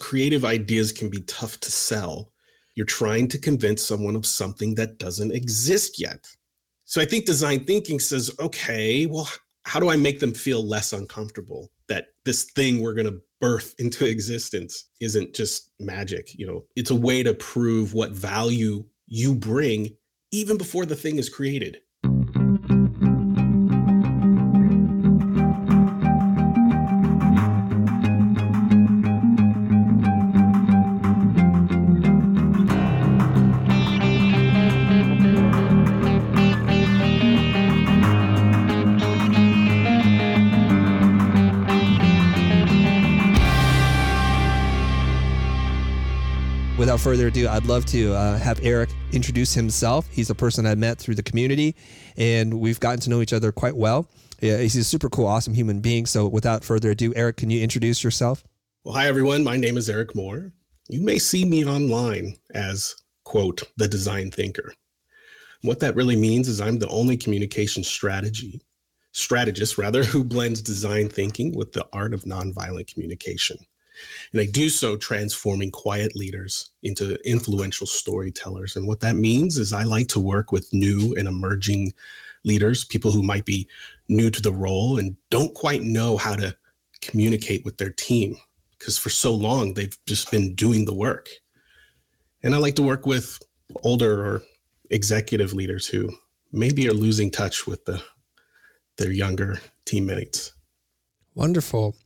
creative ideas can be tough to sell. You're trying to convince someone of something that doesn't exist yet. So I think design thinking says, okay, well, how do I make them feel less uncomfortable that this thing we're going to birth into existence isn't just magic? You know, it's a way to prove what value you bring even before the thing is created. Without further ado, I'd love to have Eric introduce himself. He's a person I met through the community, and we've gotten to know each other quite well. Yeah, he's a super cool, awesome human being. So without further ado, Eric, can you introduce yourself? Well, hi, everyone. My name is Eric Moore. You may see me online as, quote, the design thinker. What that really means is I'm the only communication strategist who blends design thinking with the art of nonviolent communication. And I do so transforming quiet leaders into influential storytellers. And what that means is I like to work with new and emerging leaders, people who might be new to the role and don't quite know how to communicate with their team because for so long they've just been doing the work. And I like to work with older or executive leaders who maybe are losing touch with their younger teammates. Wonderful.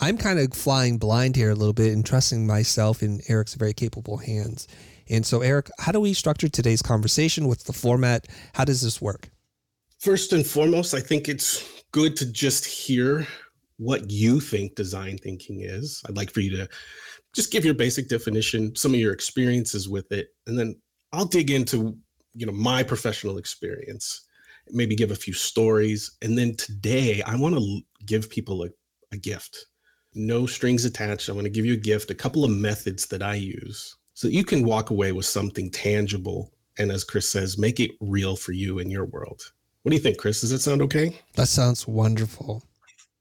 I'm kind of flying blind here a little bit and trusting myself in Eric's very capable hands. And so, Eric, how do we structure today's conversation? What's the format? How does this work? First and foremost, I think it's good to just hear what you think design thinking is. I'd like for you to just give your basic definition, some of your experiences with it, and then I'll dig into, you know, my professional experience, maybe give a few stories. And then today, I want to give people a gift. No strings attached. I'm going to give you a gift, a couple of methods that I use so that you can walk away with something tangible. And as Chris says, make it real for you in your world. What do you think, Chris? Does that sound okay? That sounds wonderful.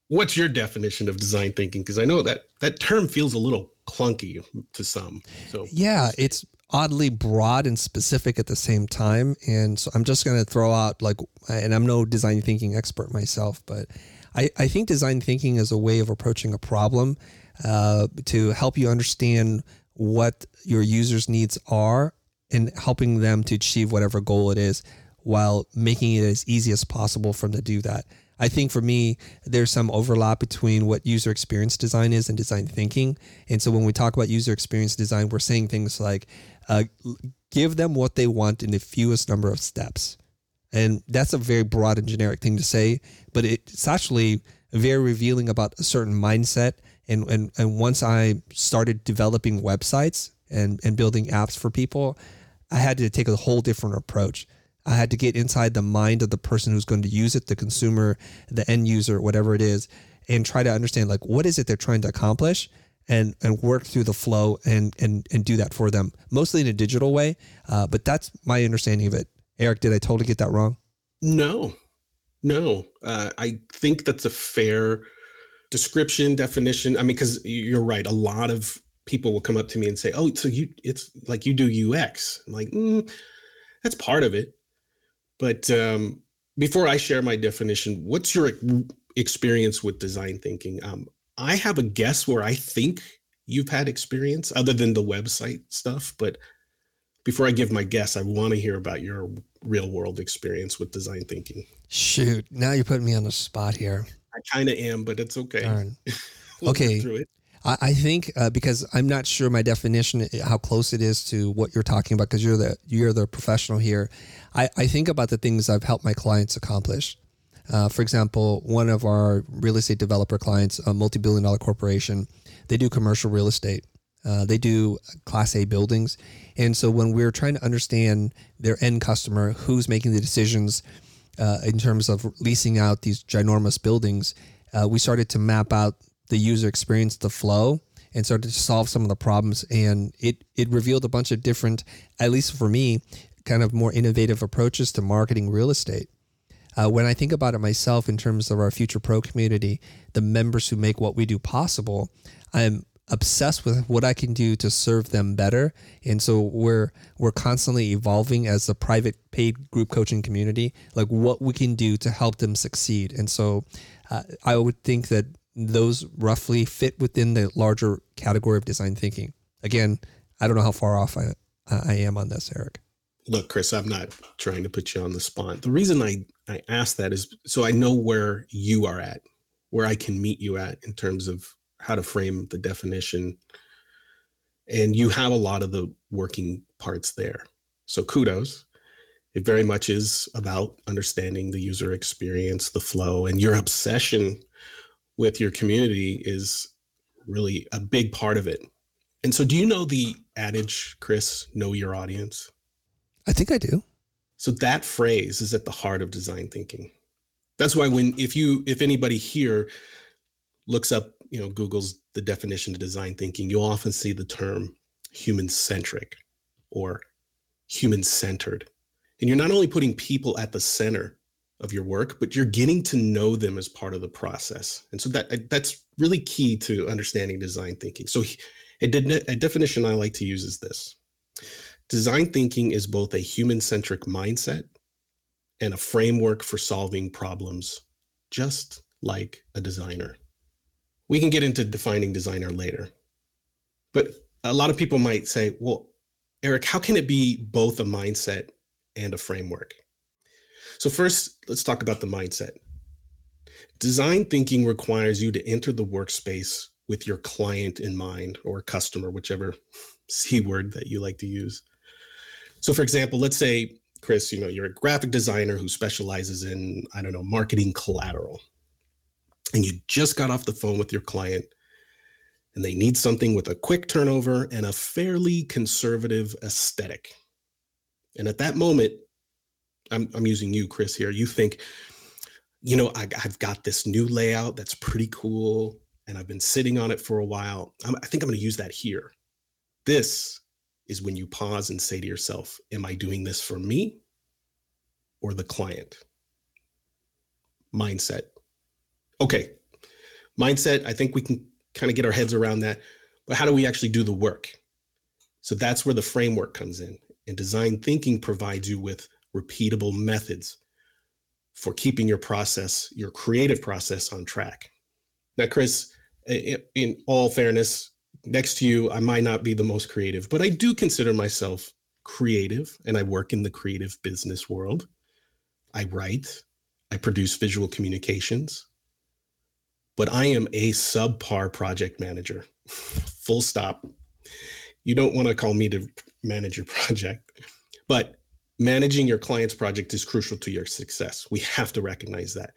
What's your definition of design thinking? Because I know that term feels a little clunky to some. So yeah, it's oddly broad and specific at the same time. And so I'm just going to throw out and I'm no design thinking expert myself, but I think design thinking is a way of approaching a problem to help you understand what your users' needs are and helping them to achieve whatever goal it is while making it as easy as possible for them to do that. I think for me, there's some overlap between what user experience design is and design thinking. And so when we talk about user experience design, we're saying things like give them what they want in the fewest number of steps. And that's a very broad and generic thing to say, but it's actually very revealing about a certain mindset. And once I started developing websites and building apps for people, I had to take a whole different approach. I had to get inside the mind of the person who's going to use it, the consumer, the end user, whatever it is, and try to understand what is it they're trying to accomplish and work through the flow and do that for them, mostly in a digital way. But that's my understanding of it. Eric, did I totally get that wrong? No. I think that's a fair definition. I mean, because you're right. A lot of people will come up to me and say, oh, so it's like you do UX. I'm like, that's part of it. But before I share my definition, what's your experience with design thinking? I have a guess where I think you've had experience other than the website stuff, but before I give my guess, I want to hear about your real world experience with design thinking. Shoot. Now you're putting me on the spot here. I kind of am, but it's okay. Darn. We'll okay. Through it. I think because I'm not sure my definition, how close it is to what you're talking about, because you're the professional here. I think about the things I've helped my clients accomplish. For example, one of our real estate developer clients, a multi-billion dollar corporation, they do commercial real estate. They do Class A buildings. And so when we're trying to understand their end customer, who's making the decisions in terms of leasing out these ginormous buildings, we started to map out the user experience, the flow, and started to solve some of the problems. And it revealed a bunch of different, at least for me, kind of more innovative approaches to marketing real estate. When I think about it myself in terms of our Future Pro community, the members who make what we do possible, I'm obsessed with what I can do to serve them better. And so we're constantly evolving as a private paid group coaching community, like what we can do to help them succeed. And so I would think that those roughly fit within the larger category of design thinking. Again, I don't know how far off I am on this, Eric. Look, Chris, I'm not trying to put you on the spot. The reason I asked that is so I know where you are at, where I can meet you at in terms of how to frame the definition. And you have a lot of the working parts there. So kudos. It very much is about understanding the user experience, the flow, and your obsession with your community is really a big part of it. And so do you know the adage, Chris, know your audience? I think I do. So that phrase is at the heart of design thinking. That's why if anybody here looks up, Google's the definition of design thinking, you'll often see the term human-centric or human-centered. And you're not only putting people at the center of your work, but you're getting to know them as part of the process. And so that's really key to understanding design thinking. So a definition I like to use is this. Design thinking is both a human-centric mindset and a framework for solving problems, just like a designer. We can get into defining designer later, but a lot of people might say, well, Eric, how can it be both a mindset and a framework? So first, let's talk about the mindset. Design thinking requires you to enter the workspace with your client in mind, or customer, whichever C word that you like to use. So for example, let's say, Chris, you're a graphic designer who specializes in, marketing collateral. And you just got off the phone with your client and they need something with a quick turnover and a fairly conservative aesthetic. And at that moment, I'm using you, Chris, here. You think, I've got this new layout that's pretty cool and I've been sitting on it for a while. I think I'm going to use that here. This is when you pause and say to yourself, am I doing this for me or the client? Mindset. Okay, mindset, I think we can kind of get our heads around that, but how do we actually do the work? So that's where the framework comes in, and design thinking provides you with repeatable methods for keeping your creative process on track. Now, Chris, in all fairness, next to you, I might not be the most creative, but I do consider myself creative, and I work in the creative business world. I write, I produce visual communications, but I am a subpar project manager, full stop. You don't want to call me to manage your project, but managing your client's project is crucial to your success. We have to recognize that.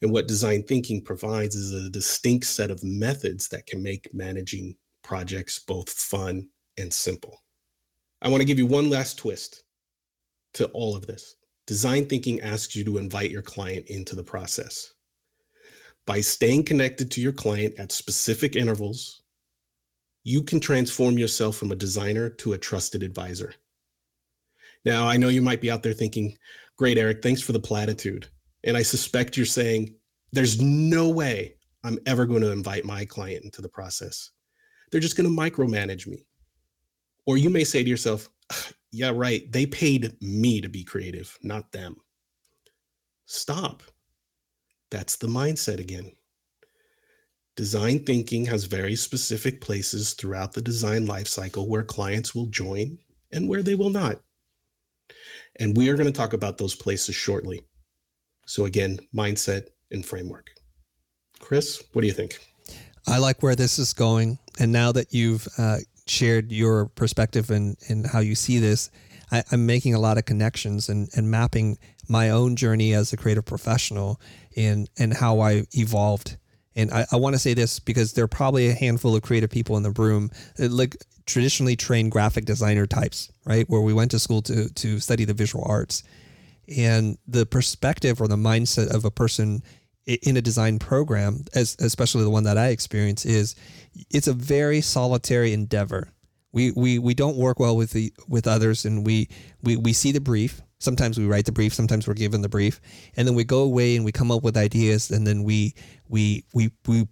And what design thinking provides is a distinct set of methods that can make managing projects both fun and simple. I want to give you one last twist to all of this. Design thinking asks you to invite your client into the process. By staying connected to your client at specific intervals, you can transform yourself from a designer to a trusted advisor. Now, I know you might be out there thinking, great, Eric, thanks for the platitude. And I suspect you're saying, there's no way I'm ever going to invite my client into the process. They're just going to micromanage me. Or you may say to yourself, yeah, right, they paid me to be creative, not them. Stop. That's the mindset again. Design thinking has very specific places throughout the design lifecycle where clients will join and where they will not. And we are going to talk about those places shortly. So again, mindset and framework. Chris, what do you think? I like where this is going. And now that you've shared your perspective and how you see this, I'm making a lot of connections and mapping my own journey as a creative professional and how I evolved. And I want to say this because there are probably a handful of creative people in the room, like traditionally trained graphic designer types, right? Where we went to school to study the visual arts. And the perspective or the mindset of a person in a design program, especially the one that I experience, is it's a very solitary endeavor. We don't work well with others, and we see the brief. Sometimes we write the brief, sometimes we're given the brief, and then we go away and we come up with ideas, and then we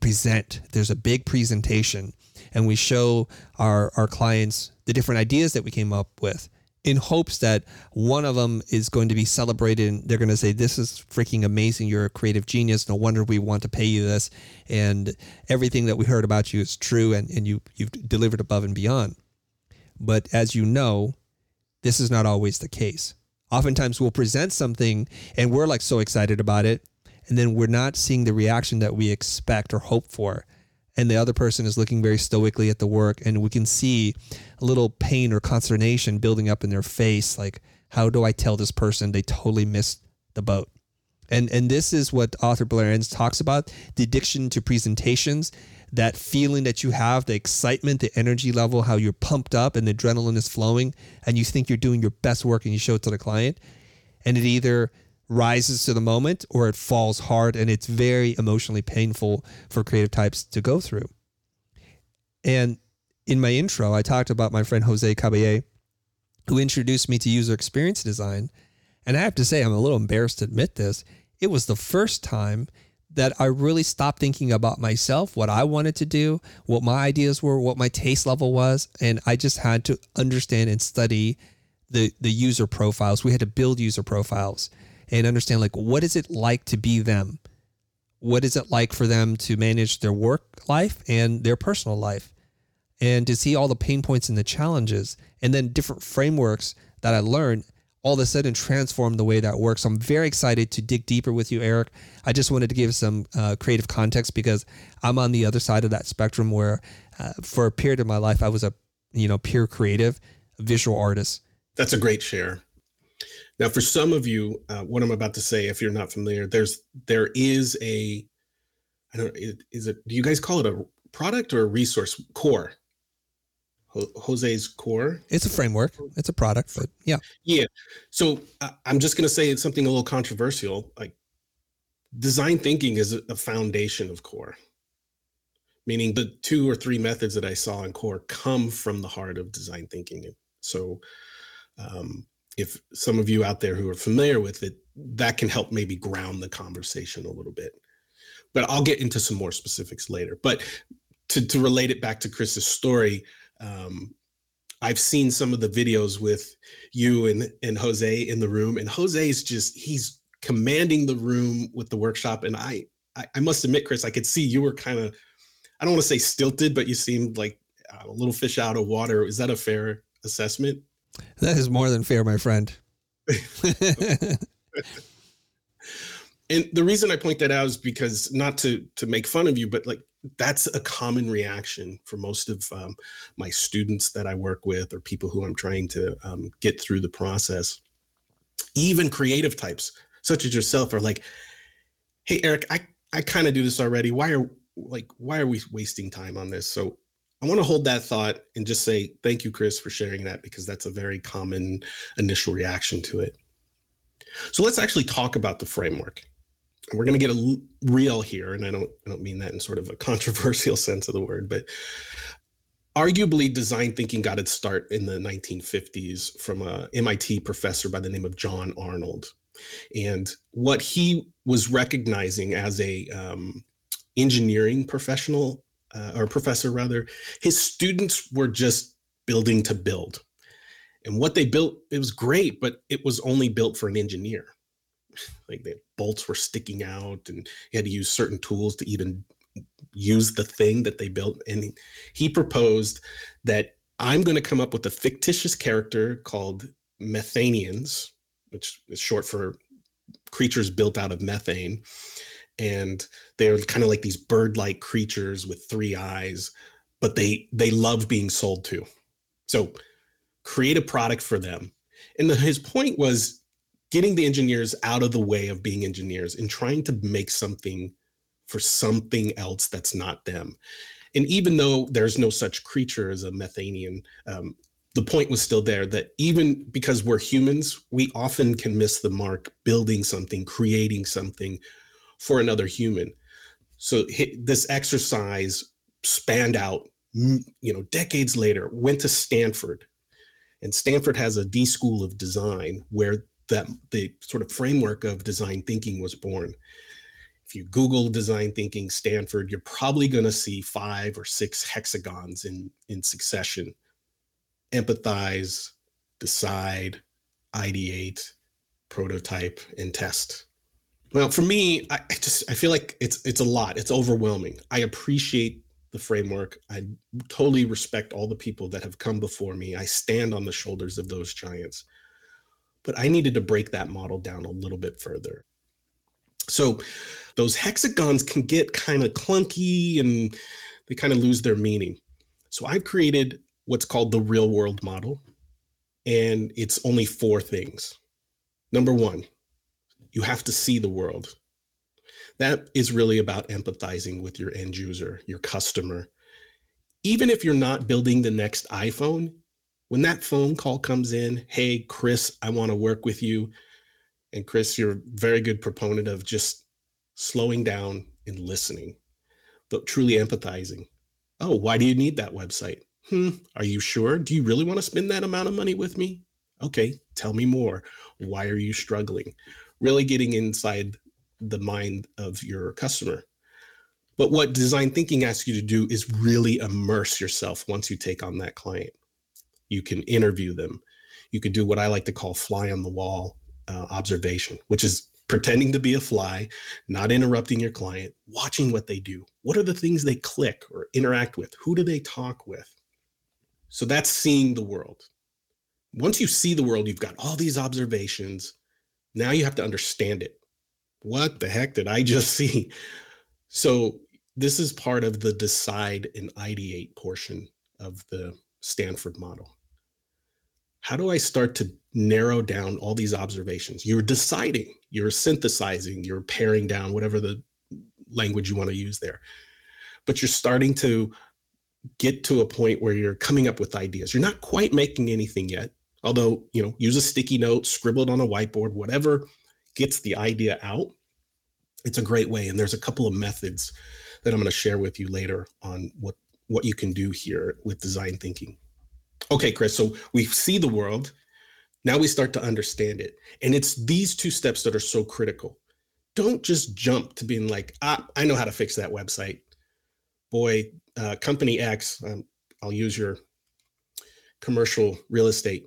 present. There's a big presentation, and we show our clients the different ideas that we came up with in hopes that one of them is going to be celebrated and they're going to say, this is freaking amazing. You're a creative genius. No wonder we want to pay you this. And everything that we heard about you is true, and you've delivered above and beyond. But as you know, this is not always the case. Oftentimes we'll present something and we're like so excited about it, and then we're not seeing the reaction that we expect or hope for. And the other person is looking very stoically at the work, and we can see a little pain or consternation building up in their face. Like, how do I tell this person they totally missed the boat? And this is what author Blair Enns talks about, the addiction to presentations, that feeling that you have, the excitement, the energy level, how you're pumped up and the adrenaline is flowing and you think you're doing your best work and you show it to the client, and it either rises to the moment or it falls hard, and it's very emotionally painful for creative types to go through. And in my intro, I talked about my friend Jose Caballe, who introduced me to user experience design. And I have to say, I'm a little embarrassed to admit this. It was the first time that I really stopped thinking about myself, what I wanted to do, what my ideas were, what my taste level was. And I just had to understand and study the user profiles. We had to build user profiles and understand, like, what is it like to be them? What is it like for them to manage their work life and their personal life? And to see all the pain points and the challenges, and then different frameworks that I learned all of a sudden transform the way that works. I'm very excited to dig deeper with you, Eric. I just wanted to give some creative context because I'm on the other side of that spectrum where for a period of my life, I was a pure creative, visual artist. That's a great share. Now, for some of you, what I'm about to say, if you're not familiar, there is a, I don't know, is it, do you guys call it a product or a resource? Core. Jose's core. It's a framework. It's a product. But yeah. So I'm just going to say it's something a little controversial. Like, design thinking is a foundation of core, meaning the 2 or 3 methods that I saw in core come from the heart of design thinking. So if some of you out there who are familiar with it, that can help maybe ground the conversation a little bit. But I'll get into some more specifics later. But to relate it back to Chris's story, I've seen some of the videos with you and Jose in the room, and Jose's just, he's commanding the room with the workshop. And I must admit, Chris, I could see you were kind of, I don't want to say stilted, but you seemed like a little fish out of water. Is that a fair assessment? That is more than fair, my friend. And the reason I point that out is because, not to make fun of you, but like, that's a common reaction for most of my students that I work with, or people who I'm trying to get through the process. Even creative types such as yourself are like, hey, Eric, I kind of do this already. Why are we wasting time on this? So I want to hold that thought and just say thank you, Chris, for sharing that, because that's a very common initial reaction to it. So let's actually talk about the framework. We're going to get real here, and I don't mean that in sort of a controversial sense of the word, but arguably design thinking got its start in the 1950s from a MIT professor by the name of John Arnold. And what he was recognizing as a engineering professional, or professor rather, his students were just building to build. And what they built, it was great, but it was only built for an engineer. Like, the bolts were sticking out and you had to use certain tools to even use the thing that they built. And he proposed that I'm going to come up with a fictitious character called Methanians, which is short for creatures built out of methane. And they're kind of like these bird-like creatures with 3 eyes, but they love being sold to. So create a product for them. And his point was getting the engineers out of the way of being engineers and trying to make something for something else that's not them. And even though there's no such creature as a Methanian, the point was still there that even because we're humans, we often can miss the mark building something, creating something for another human. So this exercise spanned out, decades later, went to Stanford. And Stanford has a D School of Design where the sort of framework of design thinking was born. If you Google design thinking Stanford, you're probably going to see 5 or 6 hexagons in succession. Empathize, decide, ideate, prototype, and test. Well, for me, I feel like it's a lot. It's overwhelming. I appreciate the framework. I totally respect all the people that have come before me. I stand on the shoulders of those giants. But I needed to break that model down a little bit further. So those hexagons can get kind of clunky and they kind of lose their meaning. So I've created what's called the real world model. And it's only 4 things. Number 1, you have to see the world. That is really about empathizing with your end user, your customer. Even if you're not building the next iPhone, when that phone call comes in, hey, Chris, I want to work with you. And Chris, you're a very good proponent of just slowing down and listening, but truly empathizing. Oh, why do you need that website? Are you sure? Do you really want to spend that amount of money with me? Okay, tell me more. Why are you struggling? Really getting inside the mind of your customer. But what design thinking asks you to do is really immerse yourself once you take on that client. You can interview them. You could do what I like to call fly on the wall observation, which is pretending to be a fly, not interrupting your client, watching what they do. What are the things they click or interact with? Who do they talk with? So that's seeing the world. Once you see the world, you've got all these observations. Now you have to understand it. What the heck did I just see? So this is part of the decide and ideate portion of the Stanford model. How do I start to narrow down all these observations? You're deciding, you're synthesizing, you're paring down, whatever the language you want to use there. But you're starting to get to a point where you're coming up with ideas. You're not quite making anything yet, although, you know, use a sticky note, scribble it on a whiteboard, whatever gets the idea out. It's a great way. And there's a couple of methods that I'm going to share with you later on what you can do here with design thinking. Okay, Chris, so we see the world. Now we start to understand it. And it's these 2 steps that are so critical. Don't just jump to being like, I know how to fix that website. Boy, company X, I'll use your commercial real estate.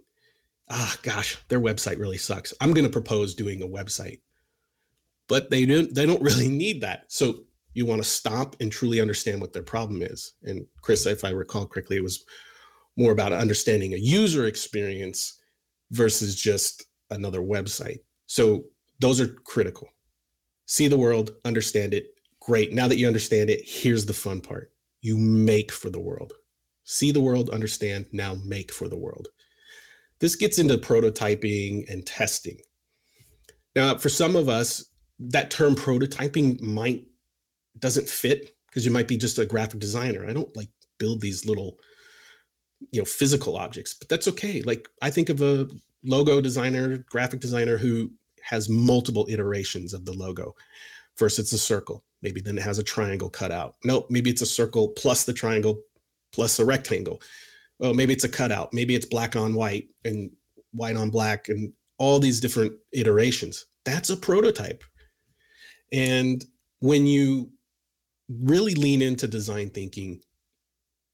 Ah, gosh, their website really sucks. I'm going to propose doing a website. But they don't really need that. So you want to stop and truly understand what their problem is. And Chris, if I recall correctly, it was more about understanding a user experience versus just another website. So those are critical. See the world, understand it. Great. Now that you understand it, here's the fun part. You make for the world. See the world, understand, now make for the world. This gets into prototyping and testing. Now, for some of us, that term prototyping doesn't fit because you might be just a graphic designer. I don't like build these little, physical objects, but that's okay. Like I think of a logo designer, graphic designer who has multiple iterations of the logo. First, it's a circle. Maybe then it has a triangle cut out. Nope, maybe it's a circle plus the triangle plus a rectangle. Well, maybe it's a cutout. Maybe it's black on white and white on black and all these different iterations. That's a prototype. And when you really lean into design thinking,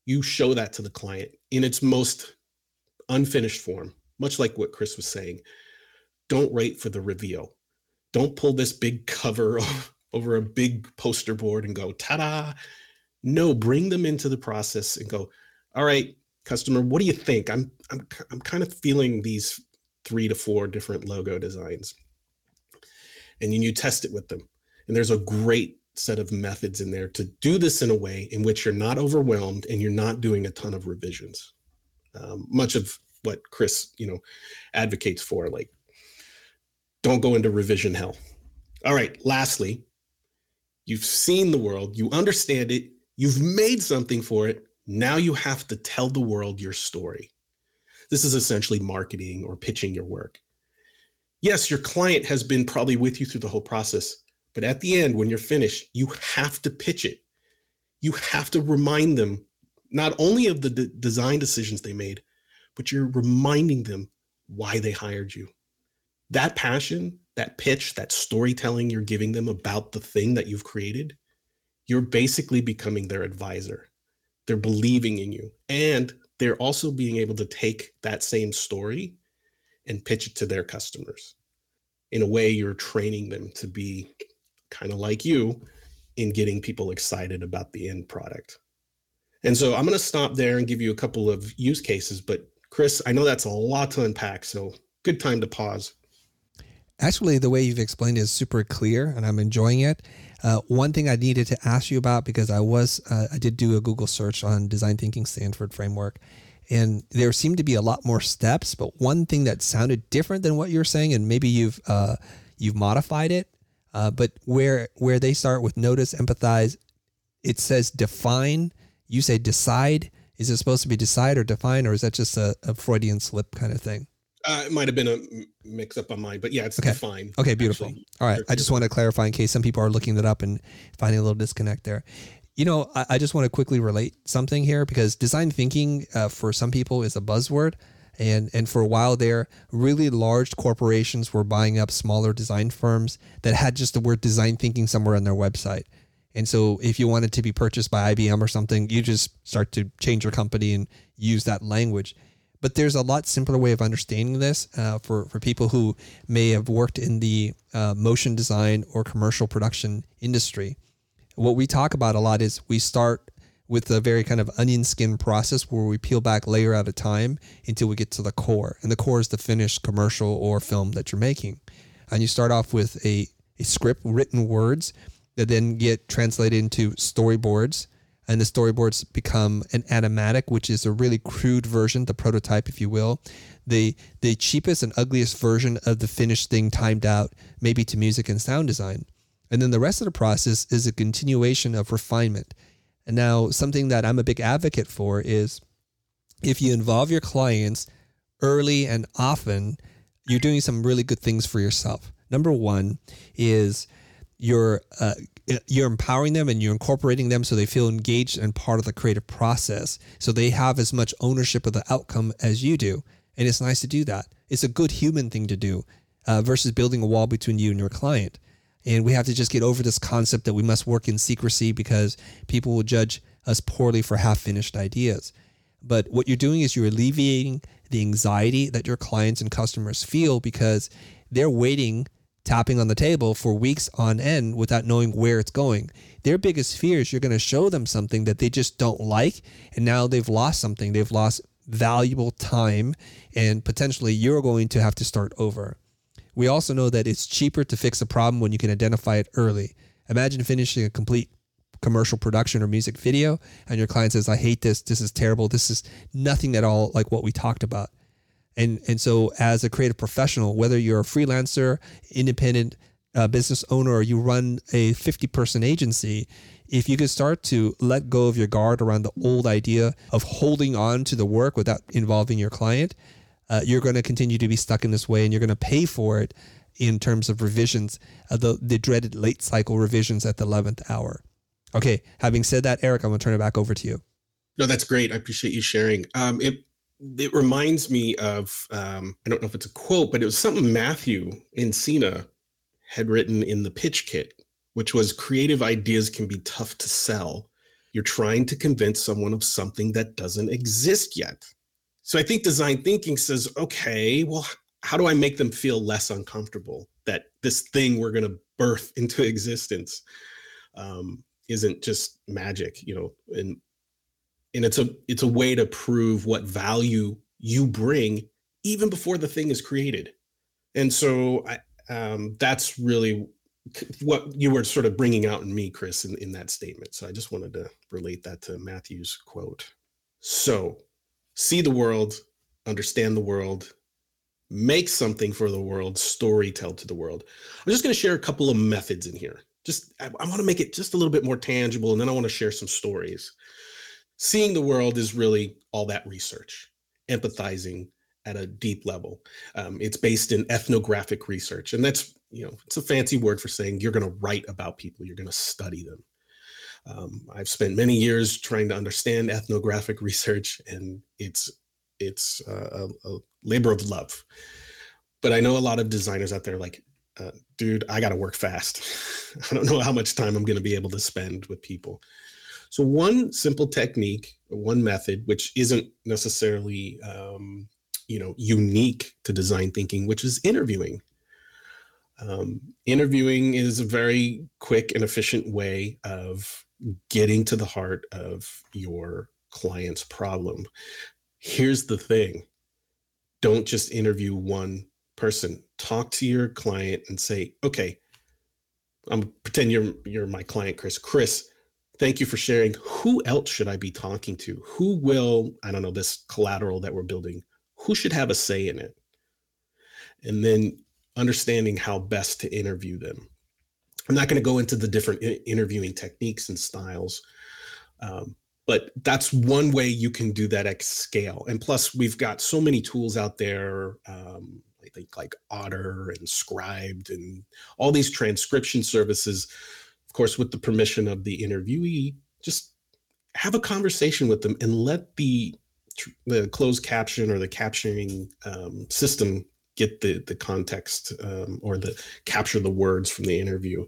you show that to the client in its most unfinished form, much like what Chris was saying. Don't wait for the reveal. Don't pull this big cover over a big poster board and go, ta-da. No, bring them into the process and go, all right, customer, what do you think? I'm kind of feeling these 3 to 4 different logo designs. And then you test it with them. And there's a great set of methods in there to do this in a way in which you're not overwhelmed and you're not doing a ton of revisions. Much of what Chris, advocates for, like, don't go into revision hell. All right, lastly, you've seen the world, you understand it, you've made something for it. Now you have to tell the world your story. This is essentially marketing or pitching your work. Yes, your client has been probably with you through the whole process, but at the end, when you're finished, you have to pitch it. You have to remind them not only of the design decisions they made, but you're reminding them why they hired you. That passion, that pitch, that storytelling you're giving them about the thing that you've created, you're basically becoming their advisor. They're believing in you. And they're also being able to take that same story and pitch it to their customers. In a way, you're training them to be kind of like you in getting people excited about the end product. And so I'm going to stop there and give you a couple of use cases. But Chris, I know that's a lot to unpack, so good time to pause. Actually, the way you've explained it is super clear, and I'm enjoying it. One thing I needed to ask you about, because I did do a Google search on design thinking Stanford framework, and there seemed to be a lot more steps. But one thing that sounded different than what you're saying, and maybe you've modified it, but where they start with notice, empathize, it says define. You say decide. Is it supposed to be decide or define, or is that just a Freudian slip kind of thing? It might have been a mix up on mine, but yeah, it's okay. Defined. Okay, beautiful. Actually. All right. I just want to clarify in case some people are looking that up and finding a little disconnect there. You know, I just want to quickly relate something here, because design thinking for some people is a buzzword. And for a while there, really large corporations were buying up smaller design firms that had just the word design thinking somewhere on their website. And so if you wanted to be purchased by IBM or something, you just start to change your company and use that language. But there's a lot simpler way of understanding this for people who may have worked in the motion design or commercial production industry. What we talk about a lot is we start with a very kind of onion skin process where we peel back layer at a time until we get to the core. And the core is the finished commercial or film that you're making. And you start off with a script, written words that then get translated into storyboards. And the storyboards become an animatic, which is a really crude version, the prototype, if you will. The cheapest and ugliest version of the finished thing timed out, maybe to music and sound design. And then the rest of the process is a continuation of refinement. And now something that I'm a big advocate for is if you involve your clients early and often, you're doing some really good things for yourself. Number one is you're empowering them and you're incorporating them so they feel engaged and part of the creative process. So they have as much ownership of the outcome as you do. And it's nice to do that. It's a good human thing to do versus building a wall between you and your client. And we have to just get over this concept that we must work in secrecy because people will judge us poorly for half-finished ideas. But what you're doing is you're alleviating the anxiety that your clients and customers feel because they're waiting, tapping on the table for weeks on end without knowing where it's going. Their biggest fear is you're going to show them something that they just don't like. And now they've lost something. They've lost valuable time and potentially you're going to have to start over. We also know that it's cheaper to fix a problem when you can identify it early. Imagine finishing a complete commercial production or music video and your client says, I hate this. This is terrible. This is nothing at all like what we talked about. And so as a creative professional, whether you're a freelancer, independent business owner, or you run a 50-person agency, if you can start to let go of your guard around the old idea of holding on to the work without involving your client, you're going to continue to be stuck in this way and you're going to pay for it in terms of revisions, the dreaded late cycle revisions at the 11th hour. Okay, having said that, Eric, I'm going to turn it back over to you. No, that's great. I appreciate you sharing. It reminds me of, I don't know if it's a quote, but it was something Matthew Encina had written in the pitch kit, which was creative ideas can be tough to sell. You're trying to convince someone of something that doesn't exist yet. So I think design thinking says, okay, well, how do I make them feel less uncomfortable that this thing we're going to birth into existence isn't just magic, you know, and it's a way to prove what value you bring even before the thing is created. And so that's really what you were sort of bringing out in me, Chris, in that statement. So I just wanted to relate that to Matthew's quote. So see the world, understand the world, make something for the world, story tell to the world. I'm just going to share a couple of methods in here. I want to make it just a little bit more tangible, and then I want to share some stories. Seeing the world is really all that research, empathizing at a deep level. It's based in ethnographic research. And that's, you know, it's a fancy word for saying you're going to write about people. You're going to study them. I've spent many years trying to understand ethnographic research, and it's a labor of love. But I know a lot of designers out there like, dude, I got to work fast. I don't know how much time I'm going to be able to spend with people. So one simple technique, one method, which isn't necessarily, unique to design thinking, which is interviewing. Interviewing is a very quick and efficient way of getting to the heart of your client's problem. Here's the thing. Don't just interview one person. Talk to your client and say, okay, I'm pretend you're my client, Chris. Chris, thank you for sharing. Who else should I be talking to? Who will, I don't know, this collateral that we're building, who should have a say in it? And then understanding how best to interview them. I'm not going to go into the different interviewing techniques and styles, but that's one way you can do that at scale. And plus, we've got so many tools out there, I think like Otter and Scribed and all these transcription services. Of course, with the permission of the interviewee, just have a conversation with them and let the closed caption or the captioning system get the context or the capture the words from the interview.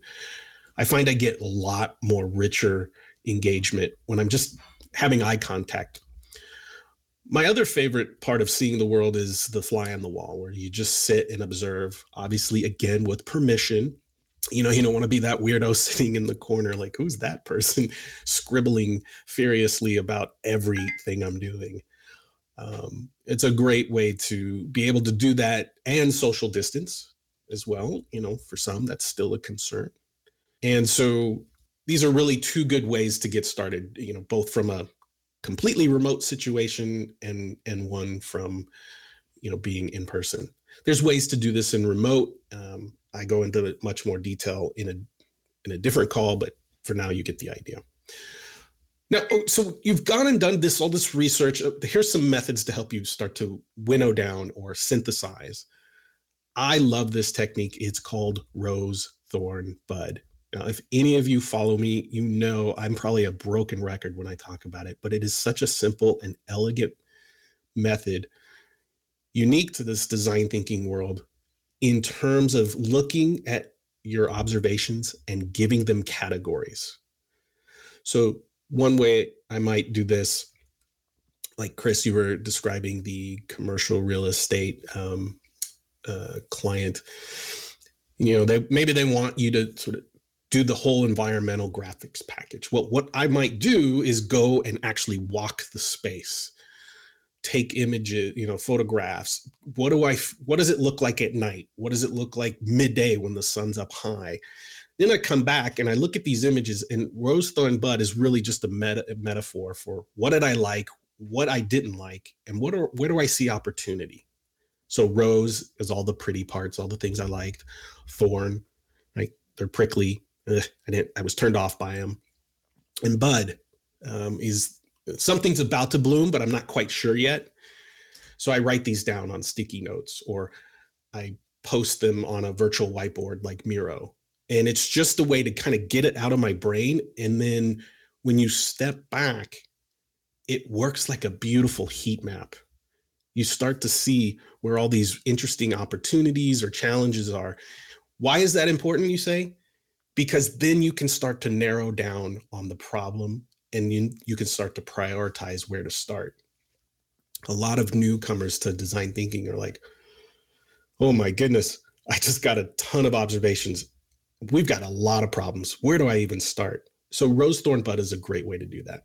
I find I get a lot more richer engagement when I'm just having eye contact. My other favorite part of seeing the world is the fly on the wall, where you just sit and observe, obviously, again, with permission. You don't want to be that weirdo sitting in the corner like, who's that person scribbling furiously about everything I'm doing? It's a great way to be able to do that and social distance as well. For some, that's still a concern. And so these are really two good ways to get started, both from a completely remote situation and one from, being in person. There's ways to do this in remote. I go into much more detail in a different call, but for now you get the idea. Now, so you've gone and done all this research. Here's some methods to help you start to winnow down or synthesize. I love this technique. It's called Rose Thorn Bud. Now, if any of you follow me, I'm probably a broken record when I talk about it, but it is such a simple and elegant method, unique to this design thinking world, in terms of looking at your observations and giving them categories. So one way I might do this, like Chris, you were describing the commercial real estate client, maybe they want you to sort of do the whole environmental graphics package. Well, what I might do is go and actually walk the space, take images, photographs. What does it look like at night? What does it look like midday when the sun's up high? Then I come back and I look at these images, and Rose Thorn Bud is really just a metaphor for what did I like, what I didn't like, and where do I see opportunity? So rose is all the pretty parts, all the things I liked. Thorn, right? They're prickly. I was turned off by them. And bud is something's about to bloom, but I'm not quite sure yet. So I write these down on sticky notes, or I post them on a virtual whiteboard like Miro. And it's just a way to kind of get it out of my brain. And then when you step back, it works like a beautiful heat map. You start to see where all these interesting opportunities or challenges are. Why is that important, you say? Because then you can start to narrow down on the problem, and you can start to prioritize where to start. A lot of newcomers to design thinking are like, oh my goodness, I just got a ton of observations. We've got a lot of problems. Where do I even start? So Rose Thorn Bud is a great way to do that.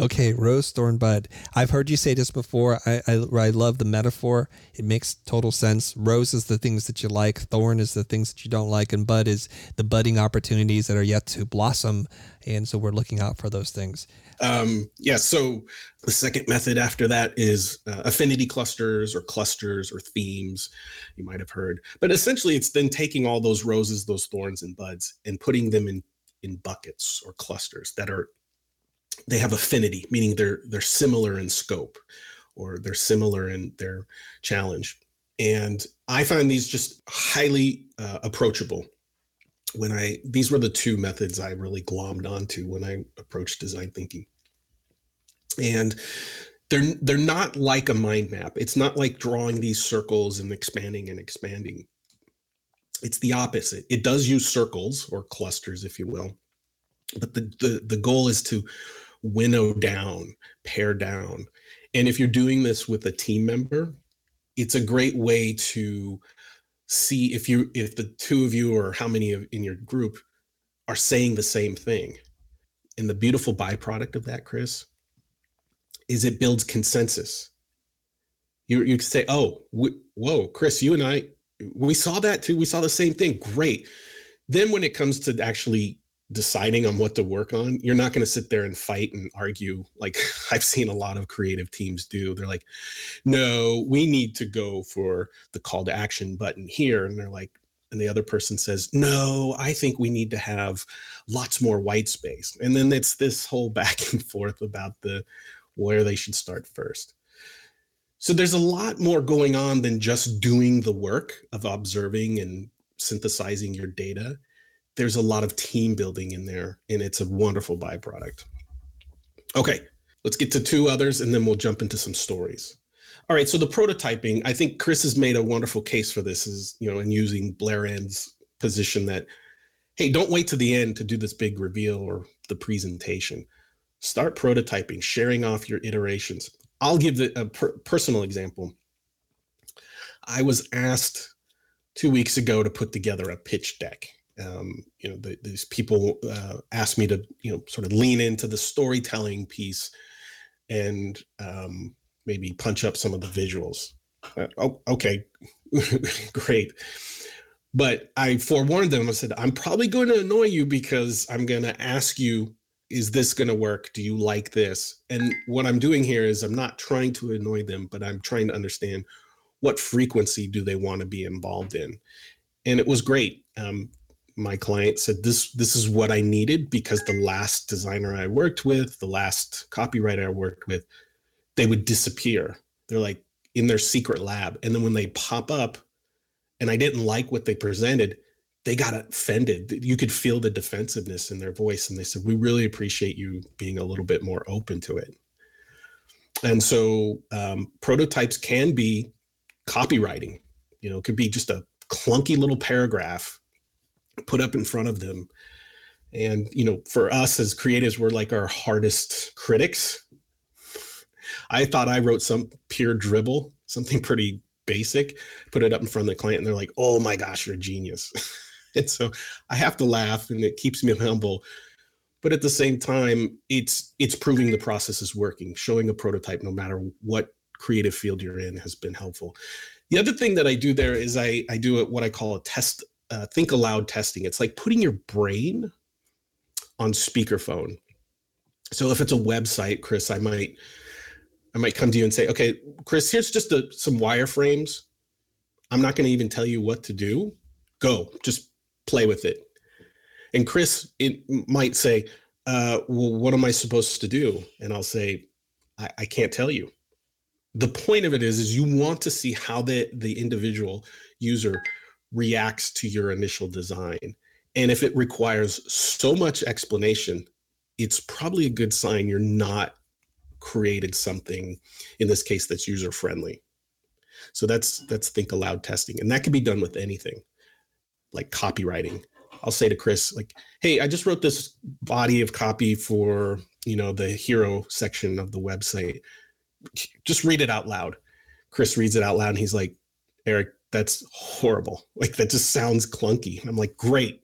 Okay, Rose Thorn Bud. I've heard you say this before. I love the metaphor. It makes total sense. Rose is the things that you like. Thorn is the things that you don't like. And bud is the budding opportunities that are yet to blossom. And so we're looking out for those things. So the second method after that is affinity clusters or themes, you might have heard. But essentially, it's then taking all those roses, those thorns and buds, and putting them in buckets or clusters that are, they have affinity, meaning they're similar in scope, or they're similar in their challenge. And I find these just highly approachable. These were the two methods I really glommed onto when I approached design thinking. And they're not like a mind map. It's not like drawing these circles and expanding. It's the opposite. It does use circles or clusters, if you will, but the goal is to winnow down, pare down. And if you're doing this with a team member, it's a great way to see if the two of you or how many of in your group are saying the same thing. And the beautiful byproduct of that, Chris, is it builds consensus. You say, oh, whoa, Chris, you and I, we saw that too. We saw the same thing. Great. Then when it comes to actually deciding on what to work on, you're not going to sit there and fight and argue like I've seen a lot of creative teams do. They're like, no, we need to go for the call to action button here. And they're like, and the other person says, no, I think we need to have lots more white space. And then it's this whole back and forth about where they should start first. So there's a lot more going on than just doing the work of observing and synthesizing your data. There's a lot of team building in there, and it's a wonderful byproduct. Okay, let's get to two others, and then we'll jump into some stories. All right, so the prototyping, I think Chris has made a wonderful case for this, is, you know, in using Blair Enns' position that, hey, don't wait to the end to do this big reveal or the presentation. Start prototyping, sharing off your iterations. I'll give a personal example. I was asked 2 weeks ago to put together a pitch deck. These people asked me to, sort of lean into the storytelling piece and maybe punch up some of the visuals. Okay, great. But I forewarned them. I said, I'm probably going to annoy you because I'm going to ask you, is this going to work? Do you like this? And what I'm doing here is I'm not trying to annoy them, but I'm trying to understand what frequency do they want to be involved in. And it was great. My client said, this is what I needed because the last designer I worked with, the last copywriter I worked with, they would disappear. They're like in their secret lab. And then when they pop up and I didn't like what they presented, they got offended. You could feel the defensiveness in their voice. And they said, we really appreciate you being a little bit more open to it. And so prototypes can be copywriting. It could be just a clunky little paragraph put up in front of them. And, for us as creatives, we're like our hardest critics. I thought I wrote some pure dribble, something pretty basic, put it up in front of the client, and they're like, oh my gosh, you're a genius. And so I have to laugh, and it keeps me humble. But at the same time, it's proving the process is working. Showing a prototype, no matter what creative field you're in, has been helpful. The other thing that I do there is I do what I call a test, think aloud testing. It's like putting your brain on speakerphone. So if it's a website, Chris, I might come to you and say, okay, Chris, here's just some wireframes. I'm not going to even tell you what to do. Go, just play with it. And Chris, it might say, well, what am I supposed to do? And I'll say, I can't tell you. The point of it is you want to see how the individual user reacts to your initial design. And if it requires so much explanation, it's probably a good sign you're not created something, in this case, that's user-friendly. So that's think aloud testing. And that can be done with anything, like copywriting. I'll say to Chris, like, hey, I just wrote this body of copy for, the hero section of the website. Just read it out loud. Chris reads it out loud, and he's like, Eric, that's horrible. Like, that just sounds clunky. And I'm like, great,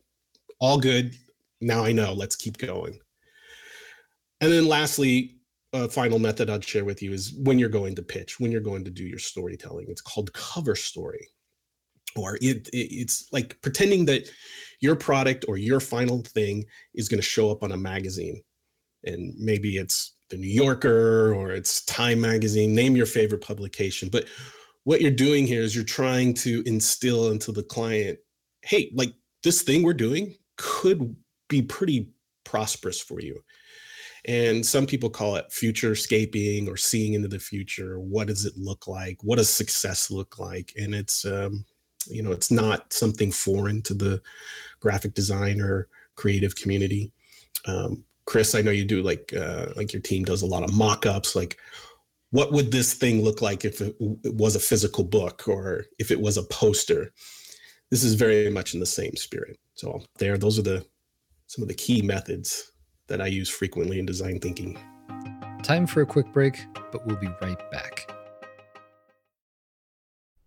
all good. Now I know, let's keep going. And then lastly, a final method I'd share with you is when you're going to pitch, when you're going to do your storytelling, it's called cover story, or it's like pretending that your product or your final thing is going to show up on a magazine, and maybe it's the New Yorker or it's Time magazine, name your favorite publication. But what you're doing here is you're trying to instill into the client, hey, like this thing we're doing could be pretty prosperous for you. And some people call it futurescaping or seeing into the future. What does it look like? What does success look like? And it's, it's not something foreign to the graphic design or creative community. Chris, I know you do like your team does a lot of mock-ups. Like, what would this thing look like if it was a physical book or if it was a poster? this is very much in the same spirit. So there, those are some of the key methods that I use frequently in design thinking. Time for a quick break, but we'll be right back.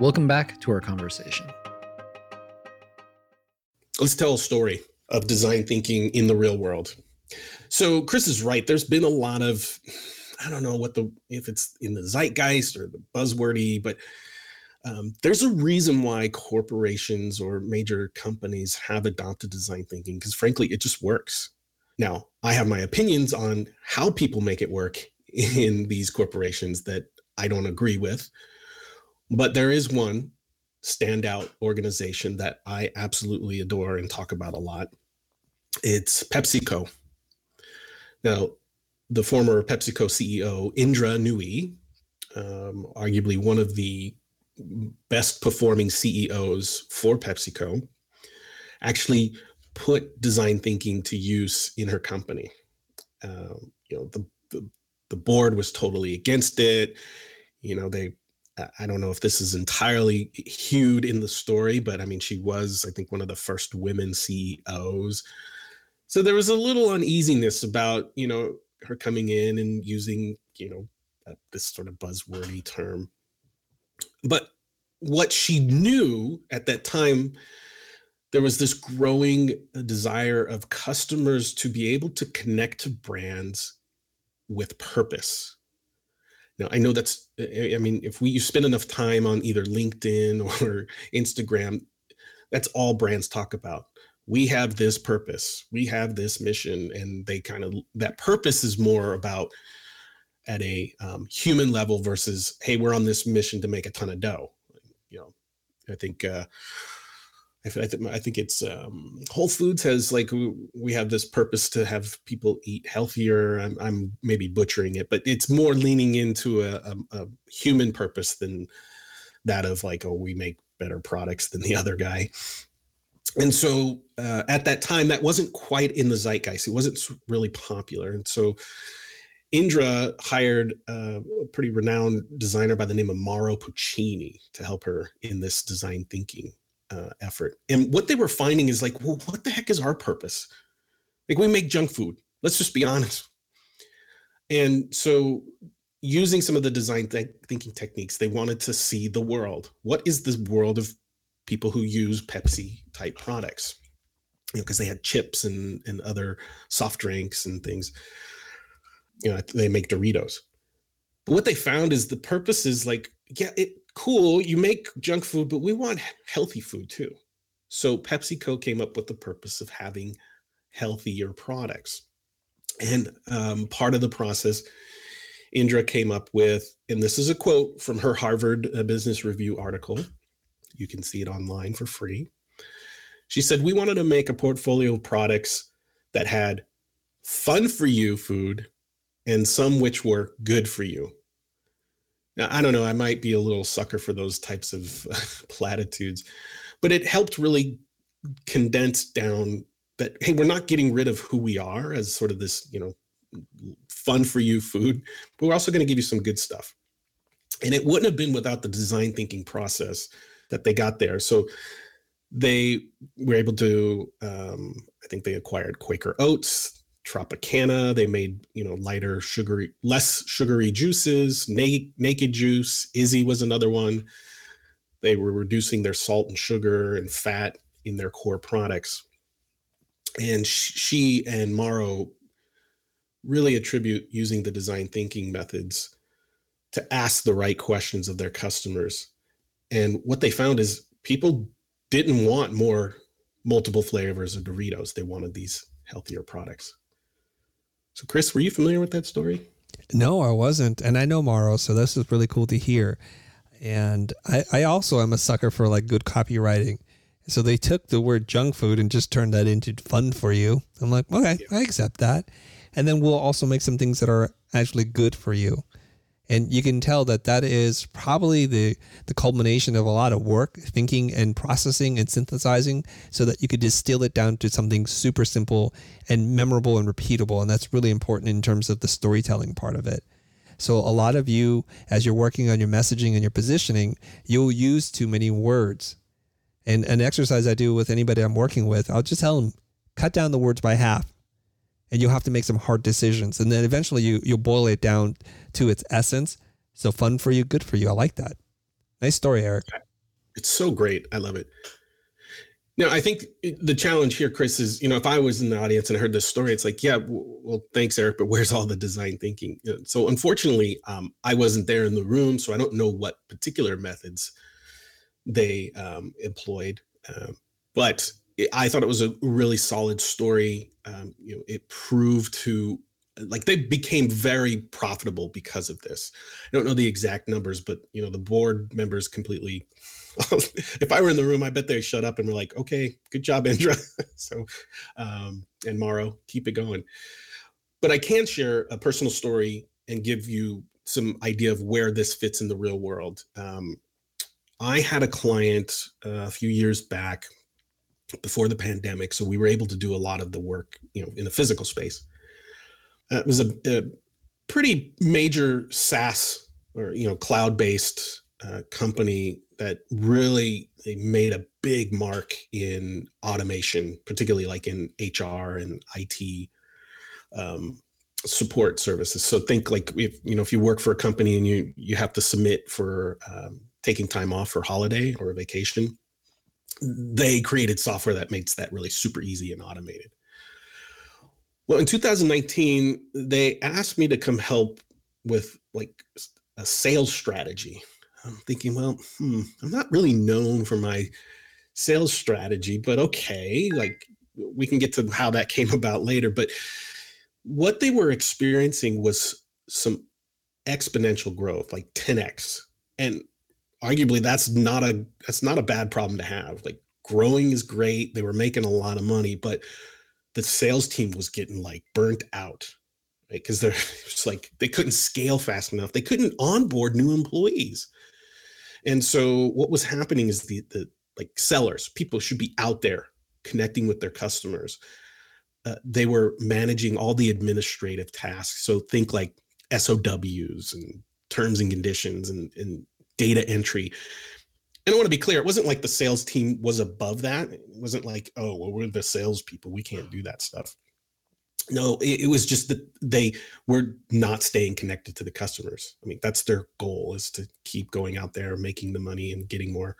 Welcome back to our conversation. Let's tell a story of design thinking in the real world. So Chris is right. There's been a lot of, I don't know if it's in the zeitgeist or the buzzwordy, but there's a reason why corporations or major companies have adopted design thinking, because frankly, it just works. Now, I have my opinions on how people make it work in these corporations that I don't agree with. But there is one standout organization that I absolutely adore and talk about a lot. It's PepsiCo. Now, the former PepsiCo CEO, Indra Nooyi, arguably one of the best performing CEOs for PepsiCo, actually put design thinking to use in her company. The board was totally against it. I don't know if this is entirely hued in the story, but I mean, she was, I think, one of the first women CEOs. So there was a little uneasiness about, her coming in and using, this sort of buzzwordy term. But what she knew at that time, there was this growing desire of customers to be able to connect to brands with purpose. Now, I know that's, if you spend enough time on either LinkedIn or Instagram, that's all brands talk about. We have this purpose, we have this mission, and they that purpose is more about at a human level versus, hey, we're on this mission to make a ton of dough. I think, I think it's Whole Foods has we have this purpose to have people eat healthier. I'm maybe butchering it, but it's more leaning into a human purpose than that of we make better products than the other guy. And so at that time, that wasn't quite in the zeitgeist. It wasn't really popular. And so Indra hired a pretty renowned designer by the name of Mauro Puccini to help her in this design thinking effort. And what they were finding is what the heck is our purpose? We make junk food. Let's just be honest. And so using some of the design thinking techniques, they wanted to see the world. What is the world of people who use Pepsi type products? Because they had chips and other soft drinks and things. They make Doritos. But what they found is the purpose is cool, you make junk food, but we want healthy food too. So PepsiCo came up with the purpose of having healthier products. And part of the process, Indra came up with, and this is a quote from her Harvard Business Review article. You can see it online for free. She said, we wanted to make a portfolio of products that had fun for you food and some which were good for you. Now, I don't know, I might be a little sucker for those types of platitudes, but it helped really condense down that, hey, we're not getting rid of who we are as sort of this, fun for you food, but we're also going to give you some good stuff. And it wouldn't have been without the design thinking process that they got there. So they were able to, I think they acquired Quaker Oats, Tropicana. They made, you know, lighter, sugary, less sugary juices. Naked Juice. Izzy was another one. They were reducing their salt and sugar and fat in their core products. And she and Mauro really attribute using the design thinking methods to ask the right questions of their customers. And what they found is people didn't want more multiple flavors of Doritos. They wanted these healthier products. So Chris, were you familiar with that story? No, I wasn't. And I know Mauro, so this is really cool to hear. And I also am a sucker for like good copywriting. So they took the word junk food and just turned that into fun for you. I'm like, okay, yeah. I accept that. And then we'll also make some things that are actually good for you. And you can tell that that is probably the culmination of a lot of work, thinking and processing and synthesizing so that you could distill it down to something super simple and memorable and repeatable. And that's really important in terms of the storytelling part of it. So a lot of you, as you're working on your messaging and your positioning, you'll use too many words. And an exercise I do with anybody I'm working with, I'll just tell them, cut down the words by half. And you'll have to make some hard decisions. And then eventually you'll boil it down to its essence. So fun for you, good for you. I like that. Nice story, Eric. It's so great. I love it. Now, I think the challenge here, Chris, is, you know, if I was in the audience and I heard this story, it's like, yeah, well, thanks, Eric, but where's all the design thinking? So unfortunately, I wasn't there in the room, so I don't know what particular methods they employed. But I thought it was a really solid story. You know, it proved to, like, they became very profitable because of this. I don't know the exact numbers, but, you know, the board members completely, if I were in the room, I bet they shut up and were like, okay, good job, Indra. So, and Mauro, keep it going. But I can share a personal story and give you some idea of where this fits in the real world. I had a client a few years back, before the pandemic, so we were able to do a lot of the work, you know, in the physical space. It was a pretty major SaaS or, you know, cloud-based company that really they made a big mark in automation, particularly like in HR and IT support services. So think like if you work for a company and you have to submit for taking time off for holiday or vacation. They created software that makes that really super easy and automated. Well, in 2019, they asked me to come help with like a sales strategy. I'm thinking, I'm not really known for my sales strategy, but okay, like we can get to how that came about later. But what they were experiencing was some exponential growth, like 10x. And arguably, that's not a bad problem to have. Like growing is great. They were making a lot of money, but the sales team was getting like burnt out, right? Because they're just like they couldn't scale fast enough. They couldn't onboard new employees, and so what was happening is the like sellers, people should be out there connecting with their customers. They were managing all the administrative tasks. So think like SOWs and terms and conditions and data entry. And I want to be clear, it wasn't like the sales team was above that. It wasn't like, oh, well, we're the salespeople. We can't do that stuff. No, it was just that they were not staying connected to the customers. I mean, that's their goal, is to keep going out there, making the money and getting more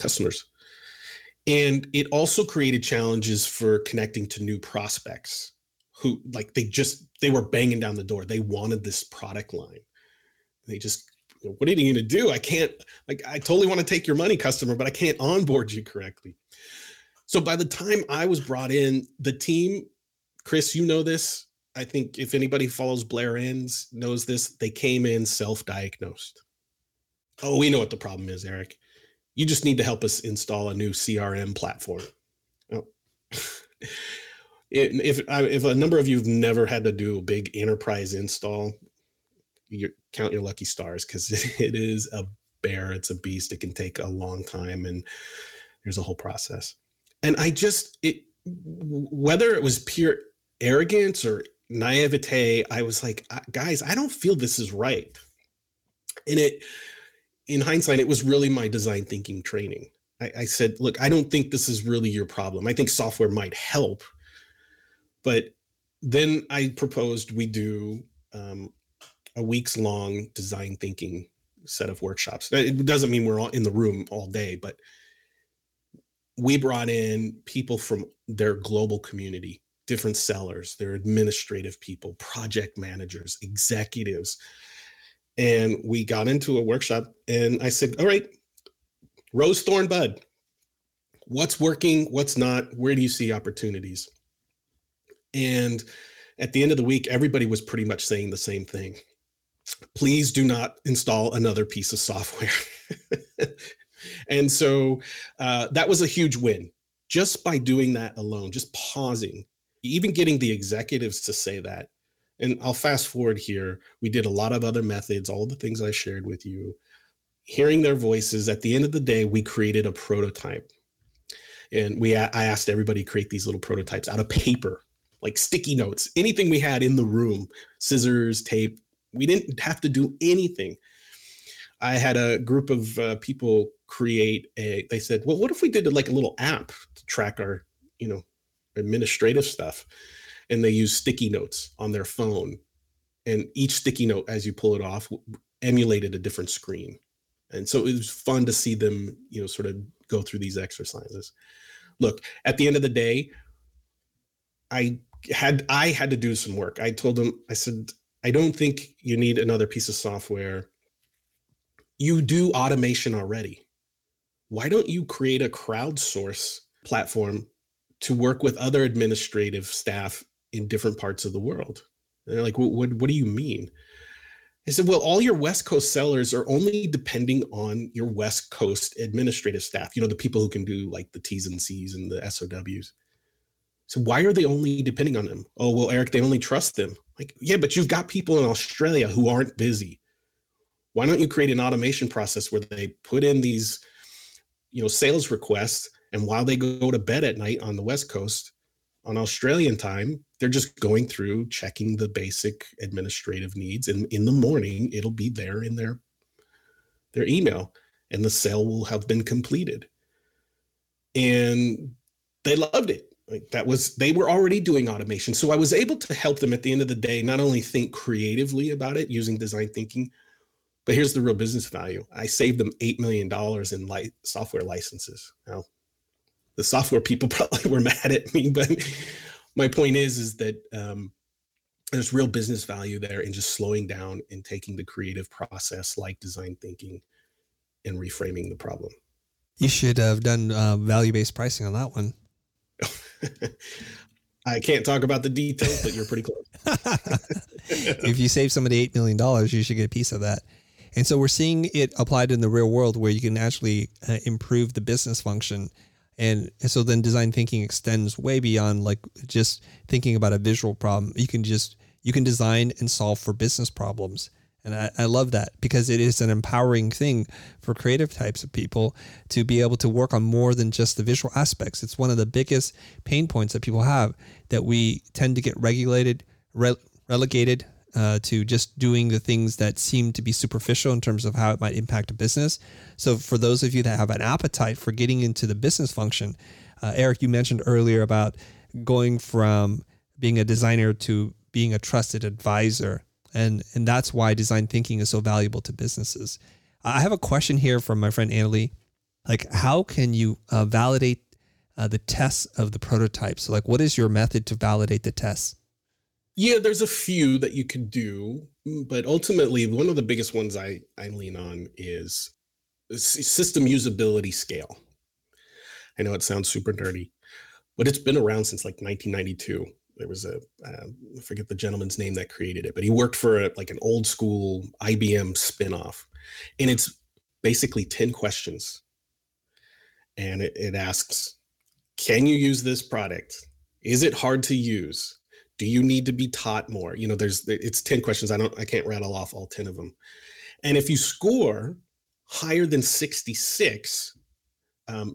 customers. And it also created challenges for connecting to new prospects who like they were banging down the door. They wanted this product line. They just, what are you going to do? I can't, like, I totally want to take your money, customer, but I can't onboard you correctly. So by the time I was brought in, the team, Chris, you know this. I think if anybody follows Blair Enns knows this, they came in self-diagnosed. Oh, we know what the problem is, Eric. You just need to help us install a new CRM platform. Oh. If a number of you have never had to do a big enterprise install, you count your lucky stars, because it is a bear. It's a beast. It can take a long time, and there's a whole process. And whether it was pure arrogance or naivete, I was like, guys, I don't feel this is right. And in hindsight, it was really my design thinking training. I said, look, I don't think this is really your problem. I think software might help, but Then I proposed we do a week's long design thinking set of workshops. It doesn't mean we're all in the room all day, but we brought in people from their global community, different sellers, their administrative people, project managers, executives. And we got into a workshop and I said, all right, Rose Thorn Bud, what's working, what's not, where do you see opportunities? And at the end of the week, everybody was pretty much saying the same thing. Please do not install another piece of software. And so that was a huge win just by doing that alone, just pausing, even getting the executives to say that. And I'll fast forward here. We did a lot of other methods, all the things I shared with you, hearing their voices. At the end of the day, we created a prototype. And I asked everybody to create these little prototypes out of paper, like sticky notes, anything we had in the room, scissors, tape. We didn't have to do anything. I had a group of people create they said, well, what if we did like a little app to track our, administrative stuff? And they used sticky notes on their phone. And each sticky note, as you pull it off, emulated a different screen. And so it was fun to see them, sort of go through these exercises. Look, at the end of the day, I had to do some work. I told them, I said, I don't think you need another piece of software. You do automation already. Why don't you create a crowdsource platform to work with other administrative staff in different parts of the world? And they're like, what do you mean? I said, well, all your West Coast sellers are only depending on your West Coast administrative staff, the people who can do like the T's and C's and the SOWs. So why are they only depending on them? Oh, well, Eric, they only trust them. Like, yeah, but you've got people in Australia who aren't busy. Why don't you create an automation process where they put in these, sales requests, and while they go to bed at night on the West Coast, on Australian time, they're just going through checking the basic administrative needs. And in the morning, it'll be there in their email, and the sale will have been completed. And they loved it. Like they were already doing automation. So I was able to help them at the end of the day, not only think creatively about it using design thinking, but here's the real business value. I saved them $8 million in software licenses. Now, the software people probably were mad at me, but my point is that there's real business value there in just slowing down and taking the creative process like design thinking and reframing the problem. You should have done value-based pricing on that one. I can't talk about the details, but you're pretty close. If you save somebody $8 million, you should get a piece of that. And so we're seeing it applied in the real world where you can actually improve the business function. And so then design thinking extends way beyond like just thinking about a visual problem. You can design and solve for business problems. And I love that because it is an empowering thing for creative types of people to be able to work on more than just the visual aspects. It's one of the biggest pain points that people have, that we tend to get relegated to just doing the things that seem to be superficial in terms of how it might impact a business. So for those of you that have an appetite for getting into the business function, Eric, you mentioned earlier about going from being a designer to being a trusted advisor. And that's why design thinking is so valuable to businesses. I have a question here from my friend Annalee. Like, how can you validate the tests of the prototypes? So, like, what is your method to validate the tests? Yeah, there's a few that you could do, but ultimately one of the biggest ones I lean on is system usability scale. I know it sounds super nerdy, but it's been around since like 1992. There was I forget the gentleman's name that created it, but he worked for an old school IBM spinoff. And it's basically 10 questions. And it asks, can you use this product? Is it hard to use? Do you need to be taught more? It's 10 questions. I can't rattle off all 10 of them. And if you score higher than 66,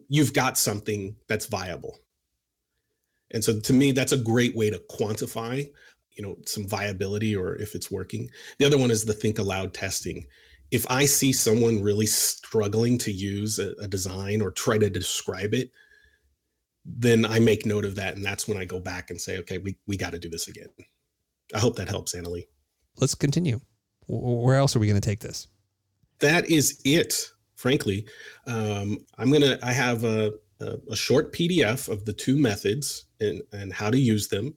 you've got something that's viable. And so to me, that's a great way to quantify, some viability or if it's working. The other one is the think aloud testing. If I see someone really struggling to use a design or try to describe it, then I make note of that. And that's when I go back and say, okay, we got to do this again. I hope that helps, Annalee. Let's continue. Where else are we going to take this? That is it, frankly. I have a short PDF of the two methods and how to use them.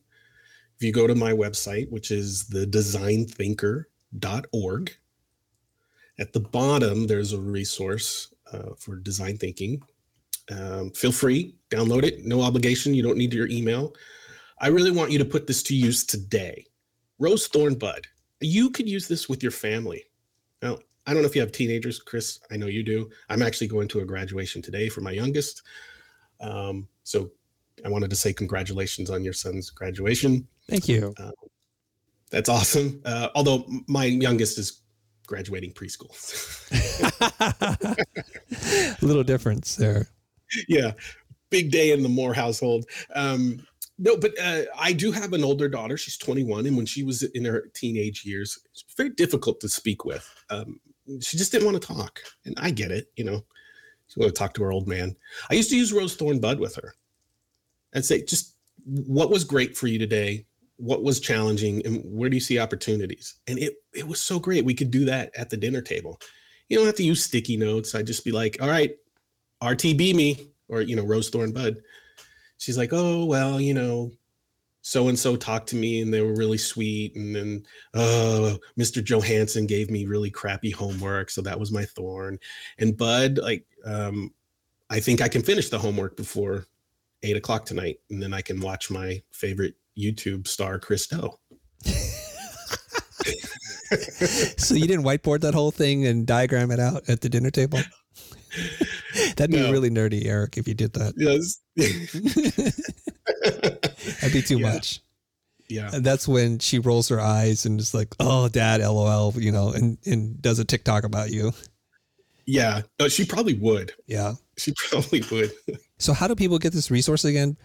If you go to my website, which is thedesignThinker.org, at the bottom, there's a resource for design thinking. Feel free, download it, no obligation. You don't need your email. I really want you to put this to use today. Rose Thorn Bud, you could use this with your family. Now, I don't know if you have teenagers, Chris, I know you do. I'm actually going to a graduation today for my youngest. So I wanted to say congratulations on your son's graduation. Thank you. That's awesome. Although my youngest is graduating preschool. Little difference there. Yeah. Big day in the Moore household. No, but I do have an older daughter. She's 21. And when she was in her teenage years, it's very difficult to speak with. She just didn't want to talk. And I get it. You know, she wanted to talk to her old man. I used to use Rose Thorn Bud with her and say, just what was great for you today? What was challenging? And where do you see opportunities? And it was so great. We could do that at the dinner table. You don't have to use sticky notes. I'd just be like, all right, RTB me, or, you know, Rose Thorn Bud. She's like, oh, well, you know, so-and-so talked to me and they were really sweet. And then Mr. Johansson gave me really crappy homework. So that was my thorn. And Bud, like, I think I can finish the homework before 8 o'clock tonight. And then I can watch my favorite YouTube star, Chris Do. So you didn't whiteboard that whole thing and diagram it out at the dinner table? That'd be really nerdy, Eric, if you did that. Yes. That'd be too much. Yeah. And that's when she rolls her eyes and is like, oh, dad, LOL, you know, and does a TikTok about you. Yeah. No, she probably would. Yeah. She probably would. So how do people get this resource again?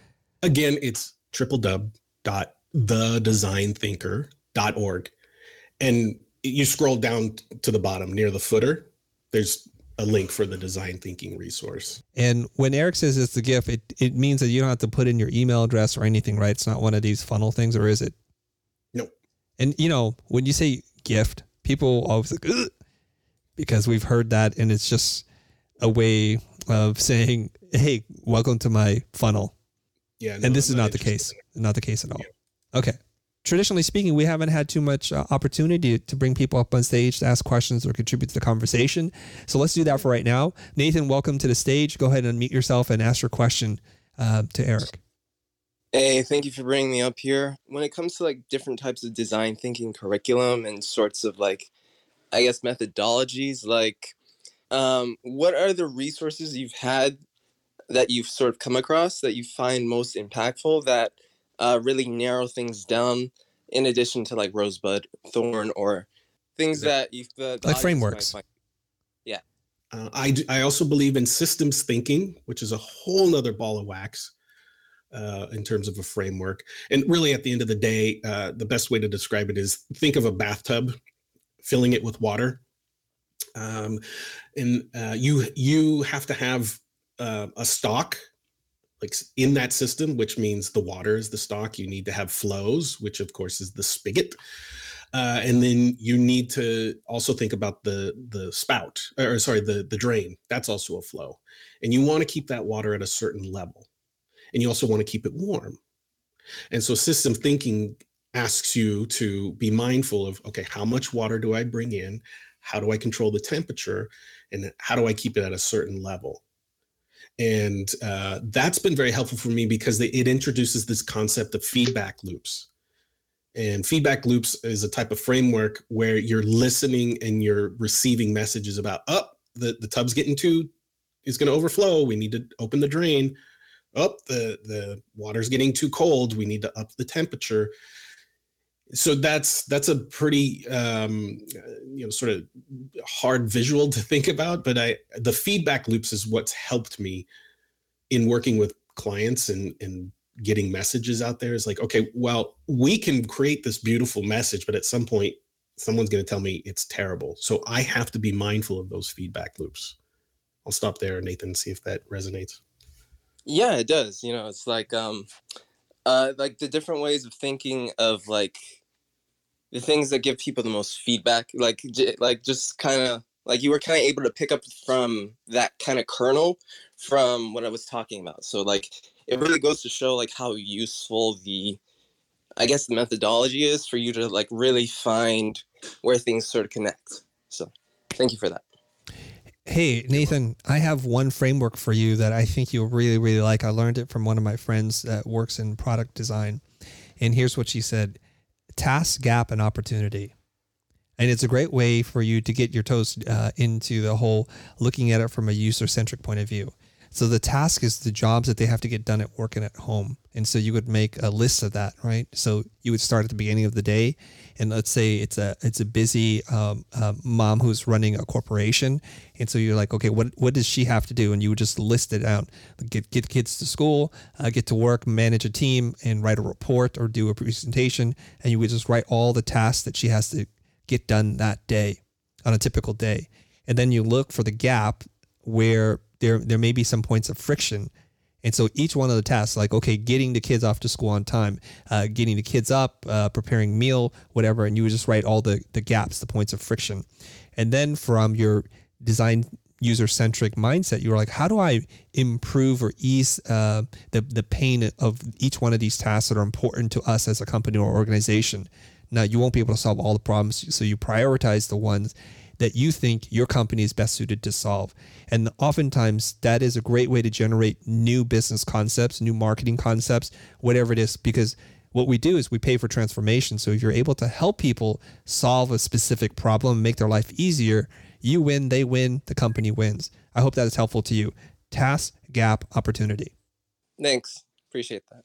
Again, it's www.thedesignThinker.org. And you scroll down to the bottom near the footer. There's a link for the design thinking resource. And when Eric says it's the GIF, it means that you don't have to put in your email address or anything, right? It's not one of these funnel things, or is it? No. And, you know, when you say gift, people always like, ugh, because we've heard that. And it's just a way of saying, hey, welcome to my funnel. Yeah. No, and this is not the case, not the case at all. Yeah. Okay. Traditionally speaking, we haven't had too much opportunity to bring people up on stage to ask questions or contribute to the conversation. So let's do that for right now. Nathan, welcome to the stage. Go ahead and unmute yourself and ask your question to Eric. Hey, thank you for bringing me up here. When it comes to like different types of design thinking curriculum and sorts of like, I guess, methodologies, like what are the resources you've had that you've sort of come across that you find most impactful that really narrow things down in addition to like Rosebud, Thorn, or things that you've... like frameworks. Yeah. I also believe in systems thinking, which is a whole nother ball of wax in terms of a framework. And really at the end of the day, the best way to describe it is think of a bathtub, filling it with water. You have to have a stock like in that system, which means the water is the stock. You need to have flows, which of course is the spigot. And then you need to also think about the spout, or sorry, the drain. That's also a flow. And you want to keep that water at a certain level. And you also want to keep it warm. And so system thinking asks you to be mindful of, okay, how much water do I bring in? How do I control the temperature? And how do I keep it at a certain level? And that's been very helpful for me because it introduces this concept of feedback loops. And feedback loops is a type of framework where you're listening and you're receiving messages about, oh, the tub's getting too, it's going to overflow. We need to open the drain. Oh, the water's getting too cold. We need to up the temperature. So that's a pretty you know, sort of hard visual to think about, but the feedback loops is what's helped me in working with clients and getting messages out there. Is like, okay, well, we can create this beautiful message, but at some point someone's going to tell me it's terrible. So I have to be mindful of those feedback loops. I'll stop there, Nathan, see if that resonates. Yeah, it does. You know, it's like the different ways of thinking of like the things that give people the most feedback, like you were kind of able to pick up from that kind of kernel from what I was talking about. So like, it really goes to show like how useful the methodology is for you to like really find where things sort of connect. So thank you for that. Hey, Nathan, I have one framework for you that I think you'll really, really like. I learned it from one of my friends that works in product design. And here's what she said: task, gap, and opportunity. And it's a great way for you to get your toes into the whole looking at it from a user-centric point of view. So the task is the jobs that they have to get done at work and at home. And so you would make a list of that, right? So you would start at the beginning of the day, and let's say it's a busy mom who's running a corporation. And so you're like, okay, what does she have to do? And you would just list it out, get kids to school, get to work, manage a team, and write a report or do a presentation. And you would just write all the tasks that she has to get done that day on a typical day. And then you look for the gap where there may be some points of friction. And so each one of the tasks, like, okay, getting the kids off to school on time, getting the kids up, preparing meal, whatever. And you would just write all the gaps, the points of friction. And then from your design user-centric mindset, you were like, how do I improve or ease the pain of each one of these tasks that are important to us as a company or organization? Now, you won't be able to solve all the problems, so you prioritize the ones that you think your company is best suited to solve. And oftentimes that is a great way to generate new business concepts, new marketing concepts, whatever it is, because what we do is we pay for transformation. So if you're able to help people solve a specific problem, make their life easier, you win, they win, the company wins. I hope that is helpful to you. Task, gap, opportunity. Thanks. Appreciate that.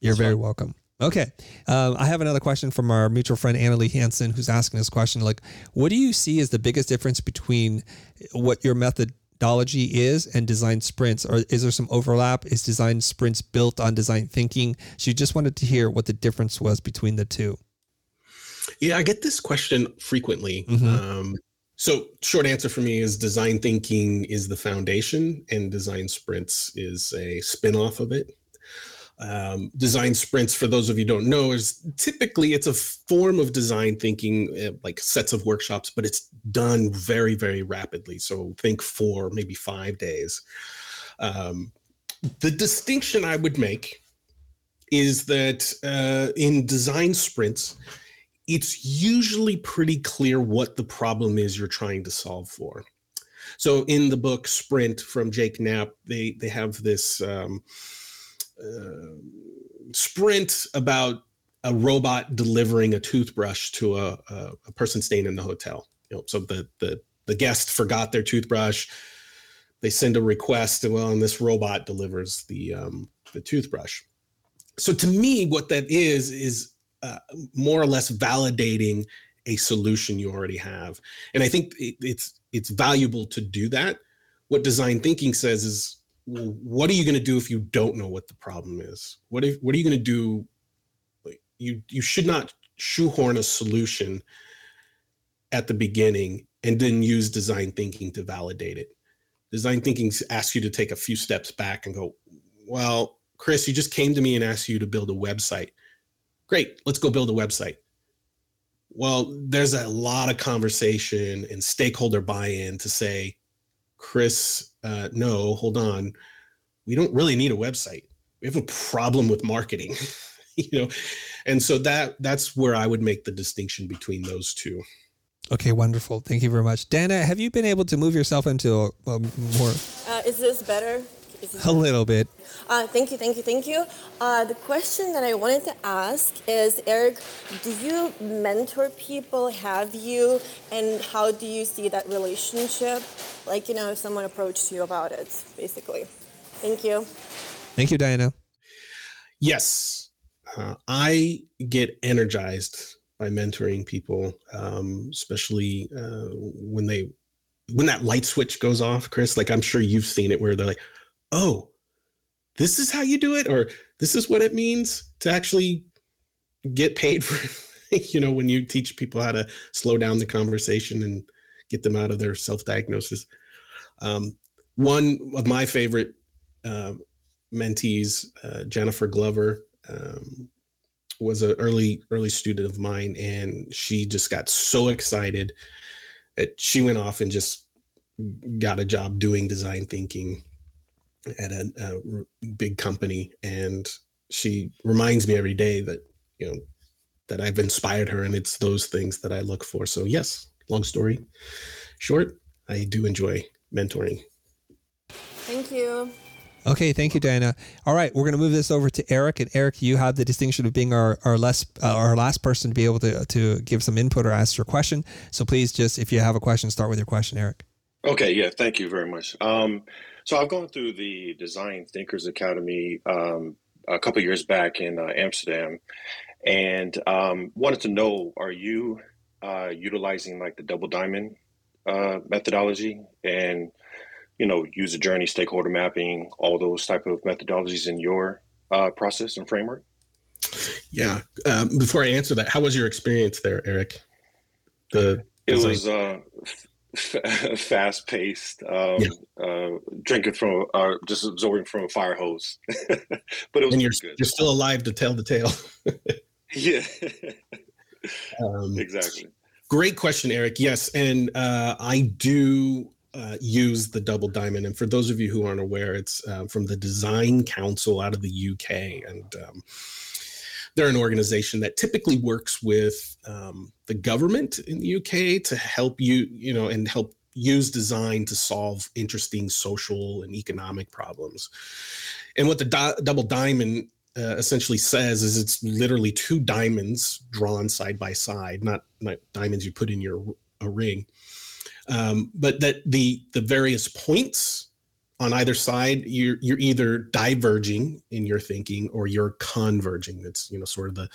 You're very welcome. Okay. I have another question from our mutual friend, Annalee Hansen, who's asking this question. Like, what do you see as the biggest difference between what your methodology is and design sprints? Or is there some overlap? Is design sprints built on design thinking? She just wanted to hear what the difference was between the two. Yeah, I get this question frequently. Mm-hmm. So short answer for me is design thinking is the foundation and design sprints is a spinoff of it. Design sprints, for those of you who don't know, is typically it's a form of design thinking, like sets of workshops, but it's done very, very rapidly. So think 4, maybe 5 days. The distinction I would make is that in design sprints, it's usually pretty clear what the problem is you're trying to solve for. So in the book Sprint from Jake Knapp, they have this sprint about a robot delivering a toothbrush to a person staying in the hotel. You know, so the guest forgot their toothbrush. They send a request, and this robot delivers the toothbrush. So to me, what that is more or less validating a solution you already have, and I think it's valuable to do that. What design thinking says is, what are you going to do if you don't know what the problem is? What are you going to do? You should not shoehorn a solution at the beginning and then use design thinking to validate it. Design thinking asks you to take a few steps back and go, well, Chris, you just came to me and asked you to build a website. Great, let's go build a website. Well, there's a lot of conversation and stakeholder buy-in to say, Chris, no, hold on. We don't really need a website. We have a problem with marketing, And so that's where I would make the distinction between those two. Okay, wonderful. Thank you very much. Dana, have you been able to move yourself into a more? Is this better? A little bit. Thank you. The question that I wanted to ask is, Eric, do you mentor people? Have you? And how do you see that relationship? Like, if someone approached you about it, basically. Thank you. Thank you, Diana. Yes. I get energized by mentoring people, especially when that light switch goes off, Chris. Like, I'm sure you've seen it where they're like, oh, this is how you do it, or this is what it means to actually get paid for, when you teach people how to slow down the conversation and get them out of their self-diagnosis. One of my favorite mentees, Jennifer Glover, was an early student of mine, and she just got so excited that she went off and just got a job doing design thinking at a big company. And she reminds me every day that, you know, that I've inspired her, and it's those things that I look for. So yes, long story short, I do enjoy mentoring. Thank you. Okay, thank you, Diana. All right, we're going to move this over to Eric. And Eric, you have the distinction of being our last person to be able to give some input or ask your question. So please, just if you have a question, start with your question, Eric. Okay, yeah, thank you very much. So I've gone through the Design Thinkers Academy a couple of years back in Amsterdam, and wanted to know, are you utilizing like the double diamond methodology, and you know, user journey, stakeholder mapping, all those type of methodologies in your process and framework? Yeah. Before I answer that, how was your experience there, Eric? It was fast paced, drinking from, just absorbing from a fire hose, but it was good. You're still alive to tell the tale. Yeah, exactly. Great question, Eric. Yes. And I do use the double diamond. And for those of you who aren't aware, it's from the Design Council out of the UK. And they're an organization that typically works with the government in the UK to help help use design to solve interesting social and economic problems. And what the double diamond essentially says is it's literally two diamonds drawn side by side, not diamonds you put in a ring. But that the various points on either side, you're either diverging in your thinking or you're converging. That's, you know, sort of the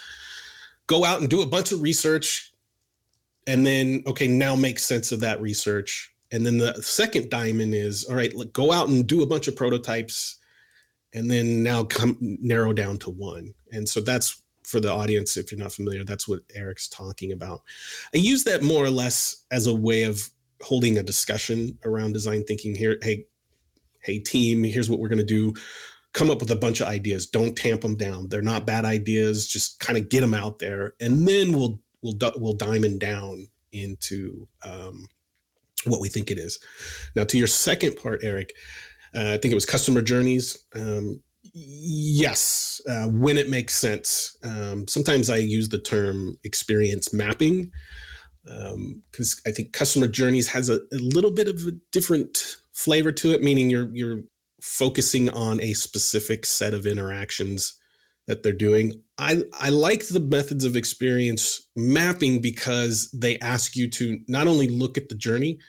go out and do a bunch of research and then, okay, now make sense of that research. And then the second diamond is, all right, look, go out and do a bunch of prototypes and then now come narrow down to one. And so that's, for the audience, if you're not familiar, that's what Eric's talking about. I use that more or less as a way of holding a discussion around design thinking here. Hey team, here's what we're going to do. Come up with a bunch of ideas. Don't tamp them down. They're not bad ideas. Just kind of get them out there. And then we'll diamond down into what we think it is. Now to your second part, Eric, I think it was customer journeys. Yes. When it makes sense. Sometimes I use the term experience mapping, because I think customer journeys has a little bit of a different flavor to it, meaning you're focusing on a specific set of interactions that they're doing. I like the methods of experience mapping because they ask you to not only look at the journey,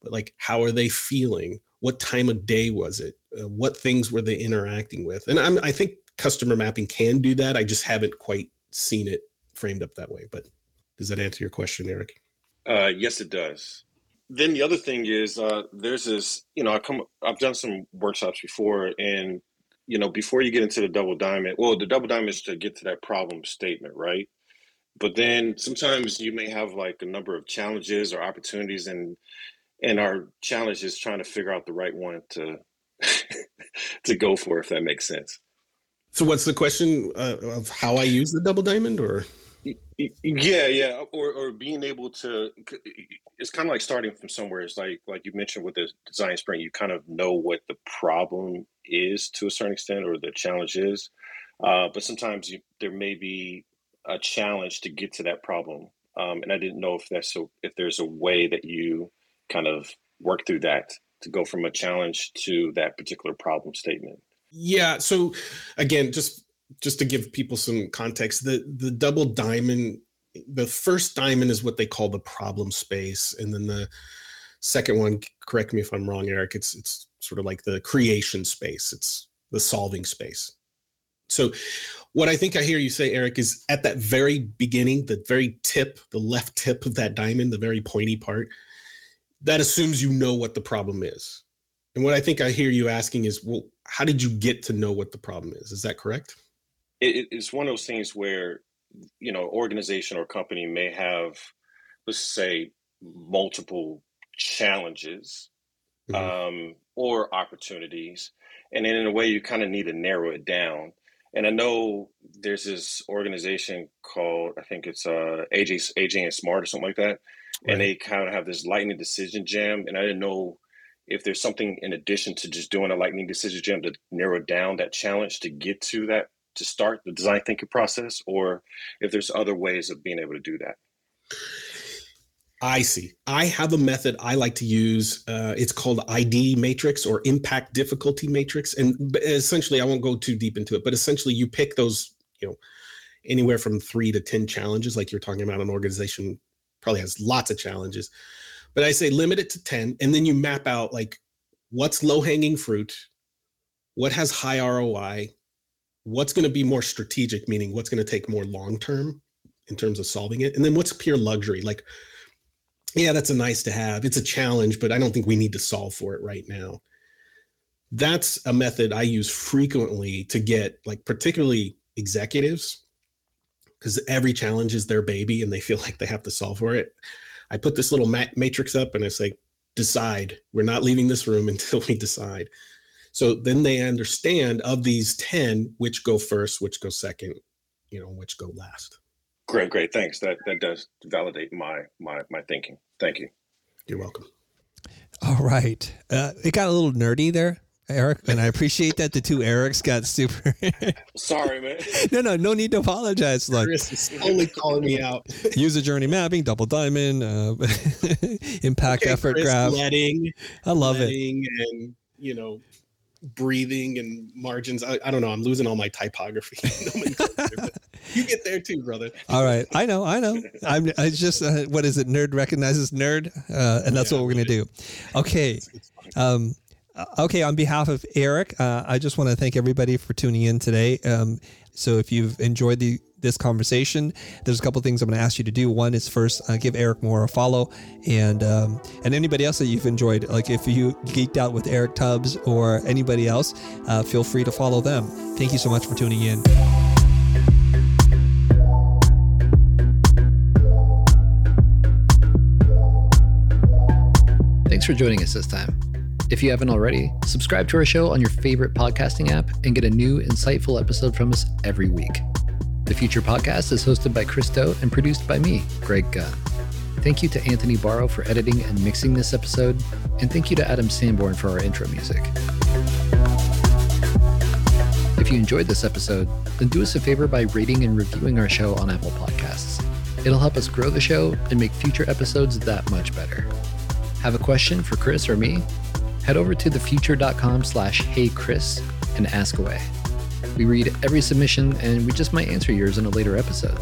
but like, how are they feeling? What time of day was it? What things were they interacting with? And I think customer mapping can do that. I just haven't quite seen it framed up that way. But does that answer your question, Eric? Yes, it does. Then the other thing is there's this, you know, I've done some workshops before, and, you know, before you get into the double diamond, well, the double diamond is to get to that problem statement, right? But then sometimes you may have like a number of challenges or opportunities, and our challenge is trying to figure out the right one to to go for, if that makes sense. So what's the question of how I use the double diamond, or? Yeah. Or being able to, it's kind of like starting from somewhere. It's like you mentioned with the design sprint, you kind of know what the problem is to a certain extent, or the challenge is. But sometimes there may be a challenge to get to that problem. And I didn't know if if there's a way that you kind of work through that to go from a challenge to that particular problem statement. Yeah. So again, just to give people some context, the double diamond, the first diamond is what they call the problem space. And then the second one, correct me if I'm wrong, Eric, it's sort of like the creation space. It's the solving space. So what I think I hear you say, Eric, is at that very beginning, the very tip, the left tip of that diamond, the very pointy part, that assumes you know what the problem is. And what I think I hear you asking is, well, how did you get to know what the problem is? Is that correct? It's one of those things where, you know, organization or company may have, let's say, multiple challenges or opportunities. And then in a way, you kind of need to narrow it down. And I know there's this organization called, I think it's AJ and Smart or something like that. Right. And they kind of have this lightning decision jam. And I didn't know if there's something in addition to just doing a lightning decision jam to narrow down that challenge to get to that, to start the design thinking process, or if there's other ways of being able to do that. I see. I have a method I like to use. It's called ID matrix or impact difficulty matrix. And essentially, I won't go too deep into it, but essentially you pick those, you know, anywhere from 3 to 10 challenges, like you're talking about. An organization probably has lots of challenges, but I say limit it to 10. And then you map out like what's low hanging fruit, what has high ROI, what's going to be more strategic, meaning what's going to take more long-term in terms of solving it. And then what's pure luxury? Like, yeah, that's a nice to have. It's a challenge, but I don't think we need to solve for it right now. That's a method I use frequently to get, like, particularly executives, because every challenge is their baby and they feel like they have to solve for it. I put this little matrix up and I say, decide. We're not leaving this room until we decide. So then they understand of these 10, which go first, which go second, you know, which go last. Great. Thanks. That does validate my thinking. Thank you. You're welcome. All right. It got a little nerdy there, Eric, and I appreciate that the two Erics got super. Sorry, man. No need to apologize. Look, Chris is only calling me out. User journey mapping, double diamond, impact effort Chris, graph. I love it. And, you know, breathing and margins. I don't know. I'm losing all my typography. You get there too, brother. All right. I know. It's just, what is it? Nerd recognizes nerd. And that's what we're going to do. Okay. Okay. On behalf of Eric, I just want to thank everybody for tuning in today. So if you've enjoyed this conversation, there's a couple of things I'm going to ask you to do. One is first, give Eric Moore a follow, and anybody else that you've enjoyed, like if you geeked out with Eric Tubbs or anybody else, feel free to follow them. Thank you so much for tuning in. Thanks for joining us this time. If you haven't already, subscribe to our show on your favorite podcasting app and get a new insightful episode from us every week. The Future Podcast is hosted by Chris Do and produced by me, Greg Gunn. Thank you to Anthony Barrow for editing and mixing this episode, and thank you to Adam Sanborn for our intro music. If you enjoyed this episode, then do us a favor by rating and reviewing our show on Apple Podcasts. It'll help us grow the show and make future episodes that much better. Have a question for Chris or me? Head over to thefuture.com/HeyChris and ask away. We read every submission and we just might answer yours in a later episode.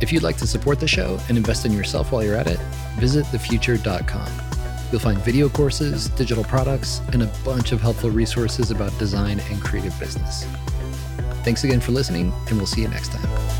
If you'd like to support the show and invest in yourself while you're at it, visit thefuture.com. You'll find video courses, digital products, and a bunch of helpful resources about design and creative business. Thanks again for listening, and we'll see you next time.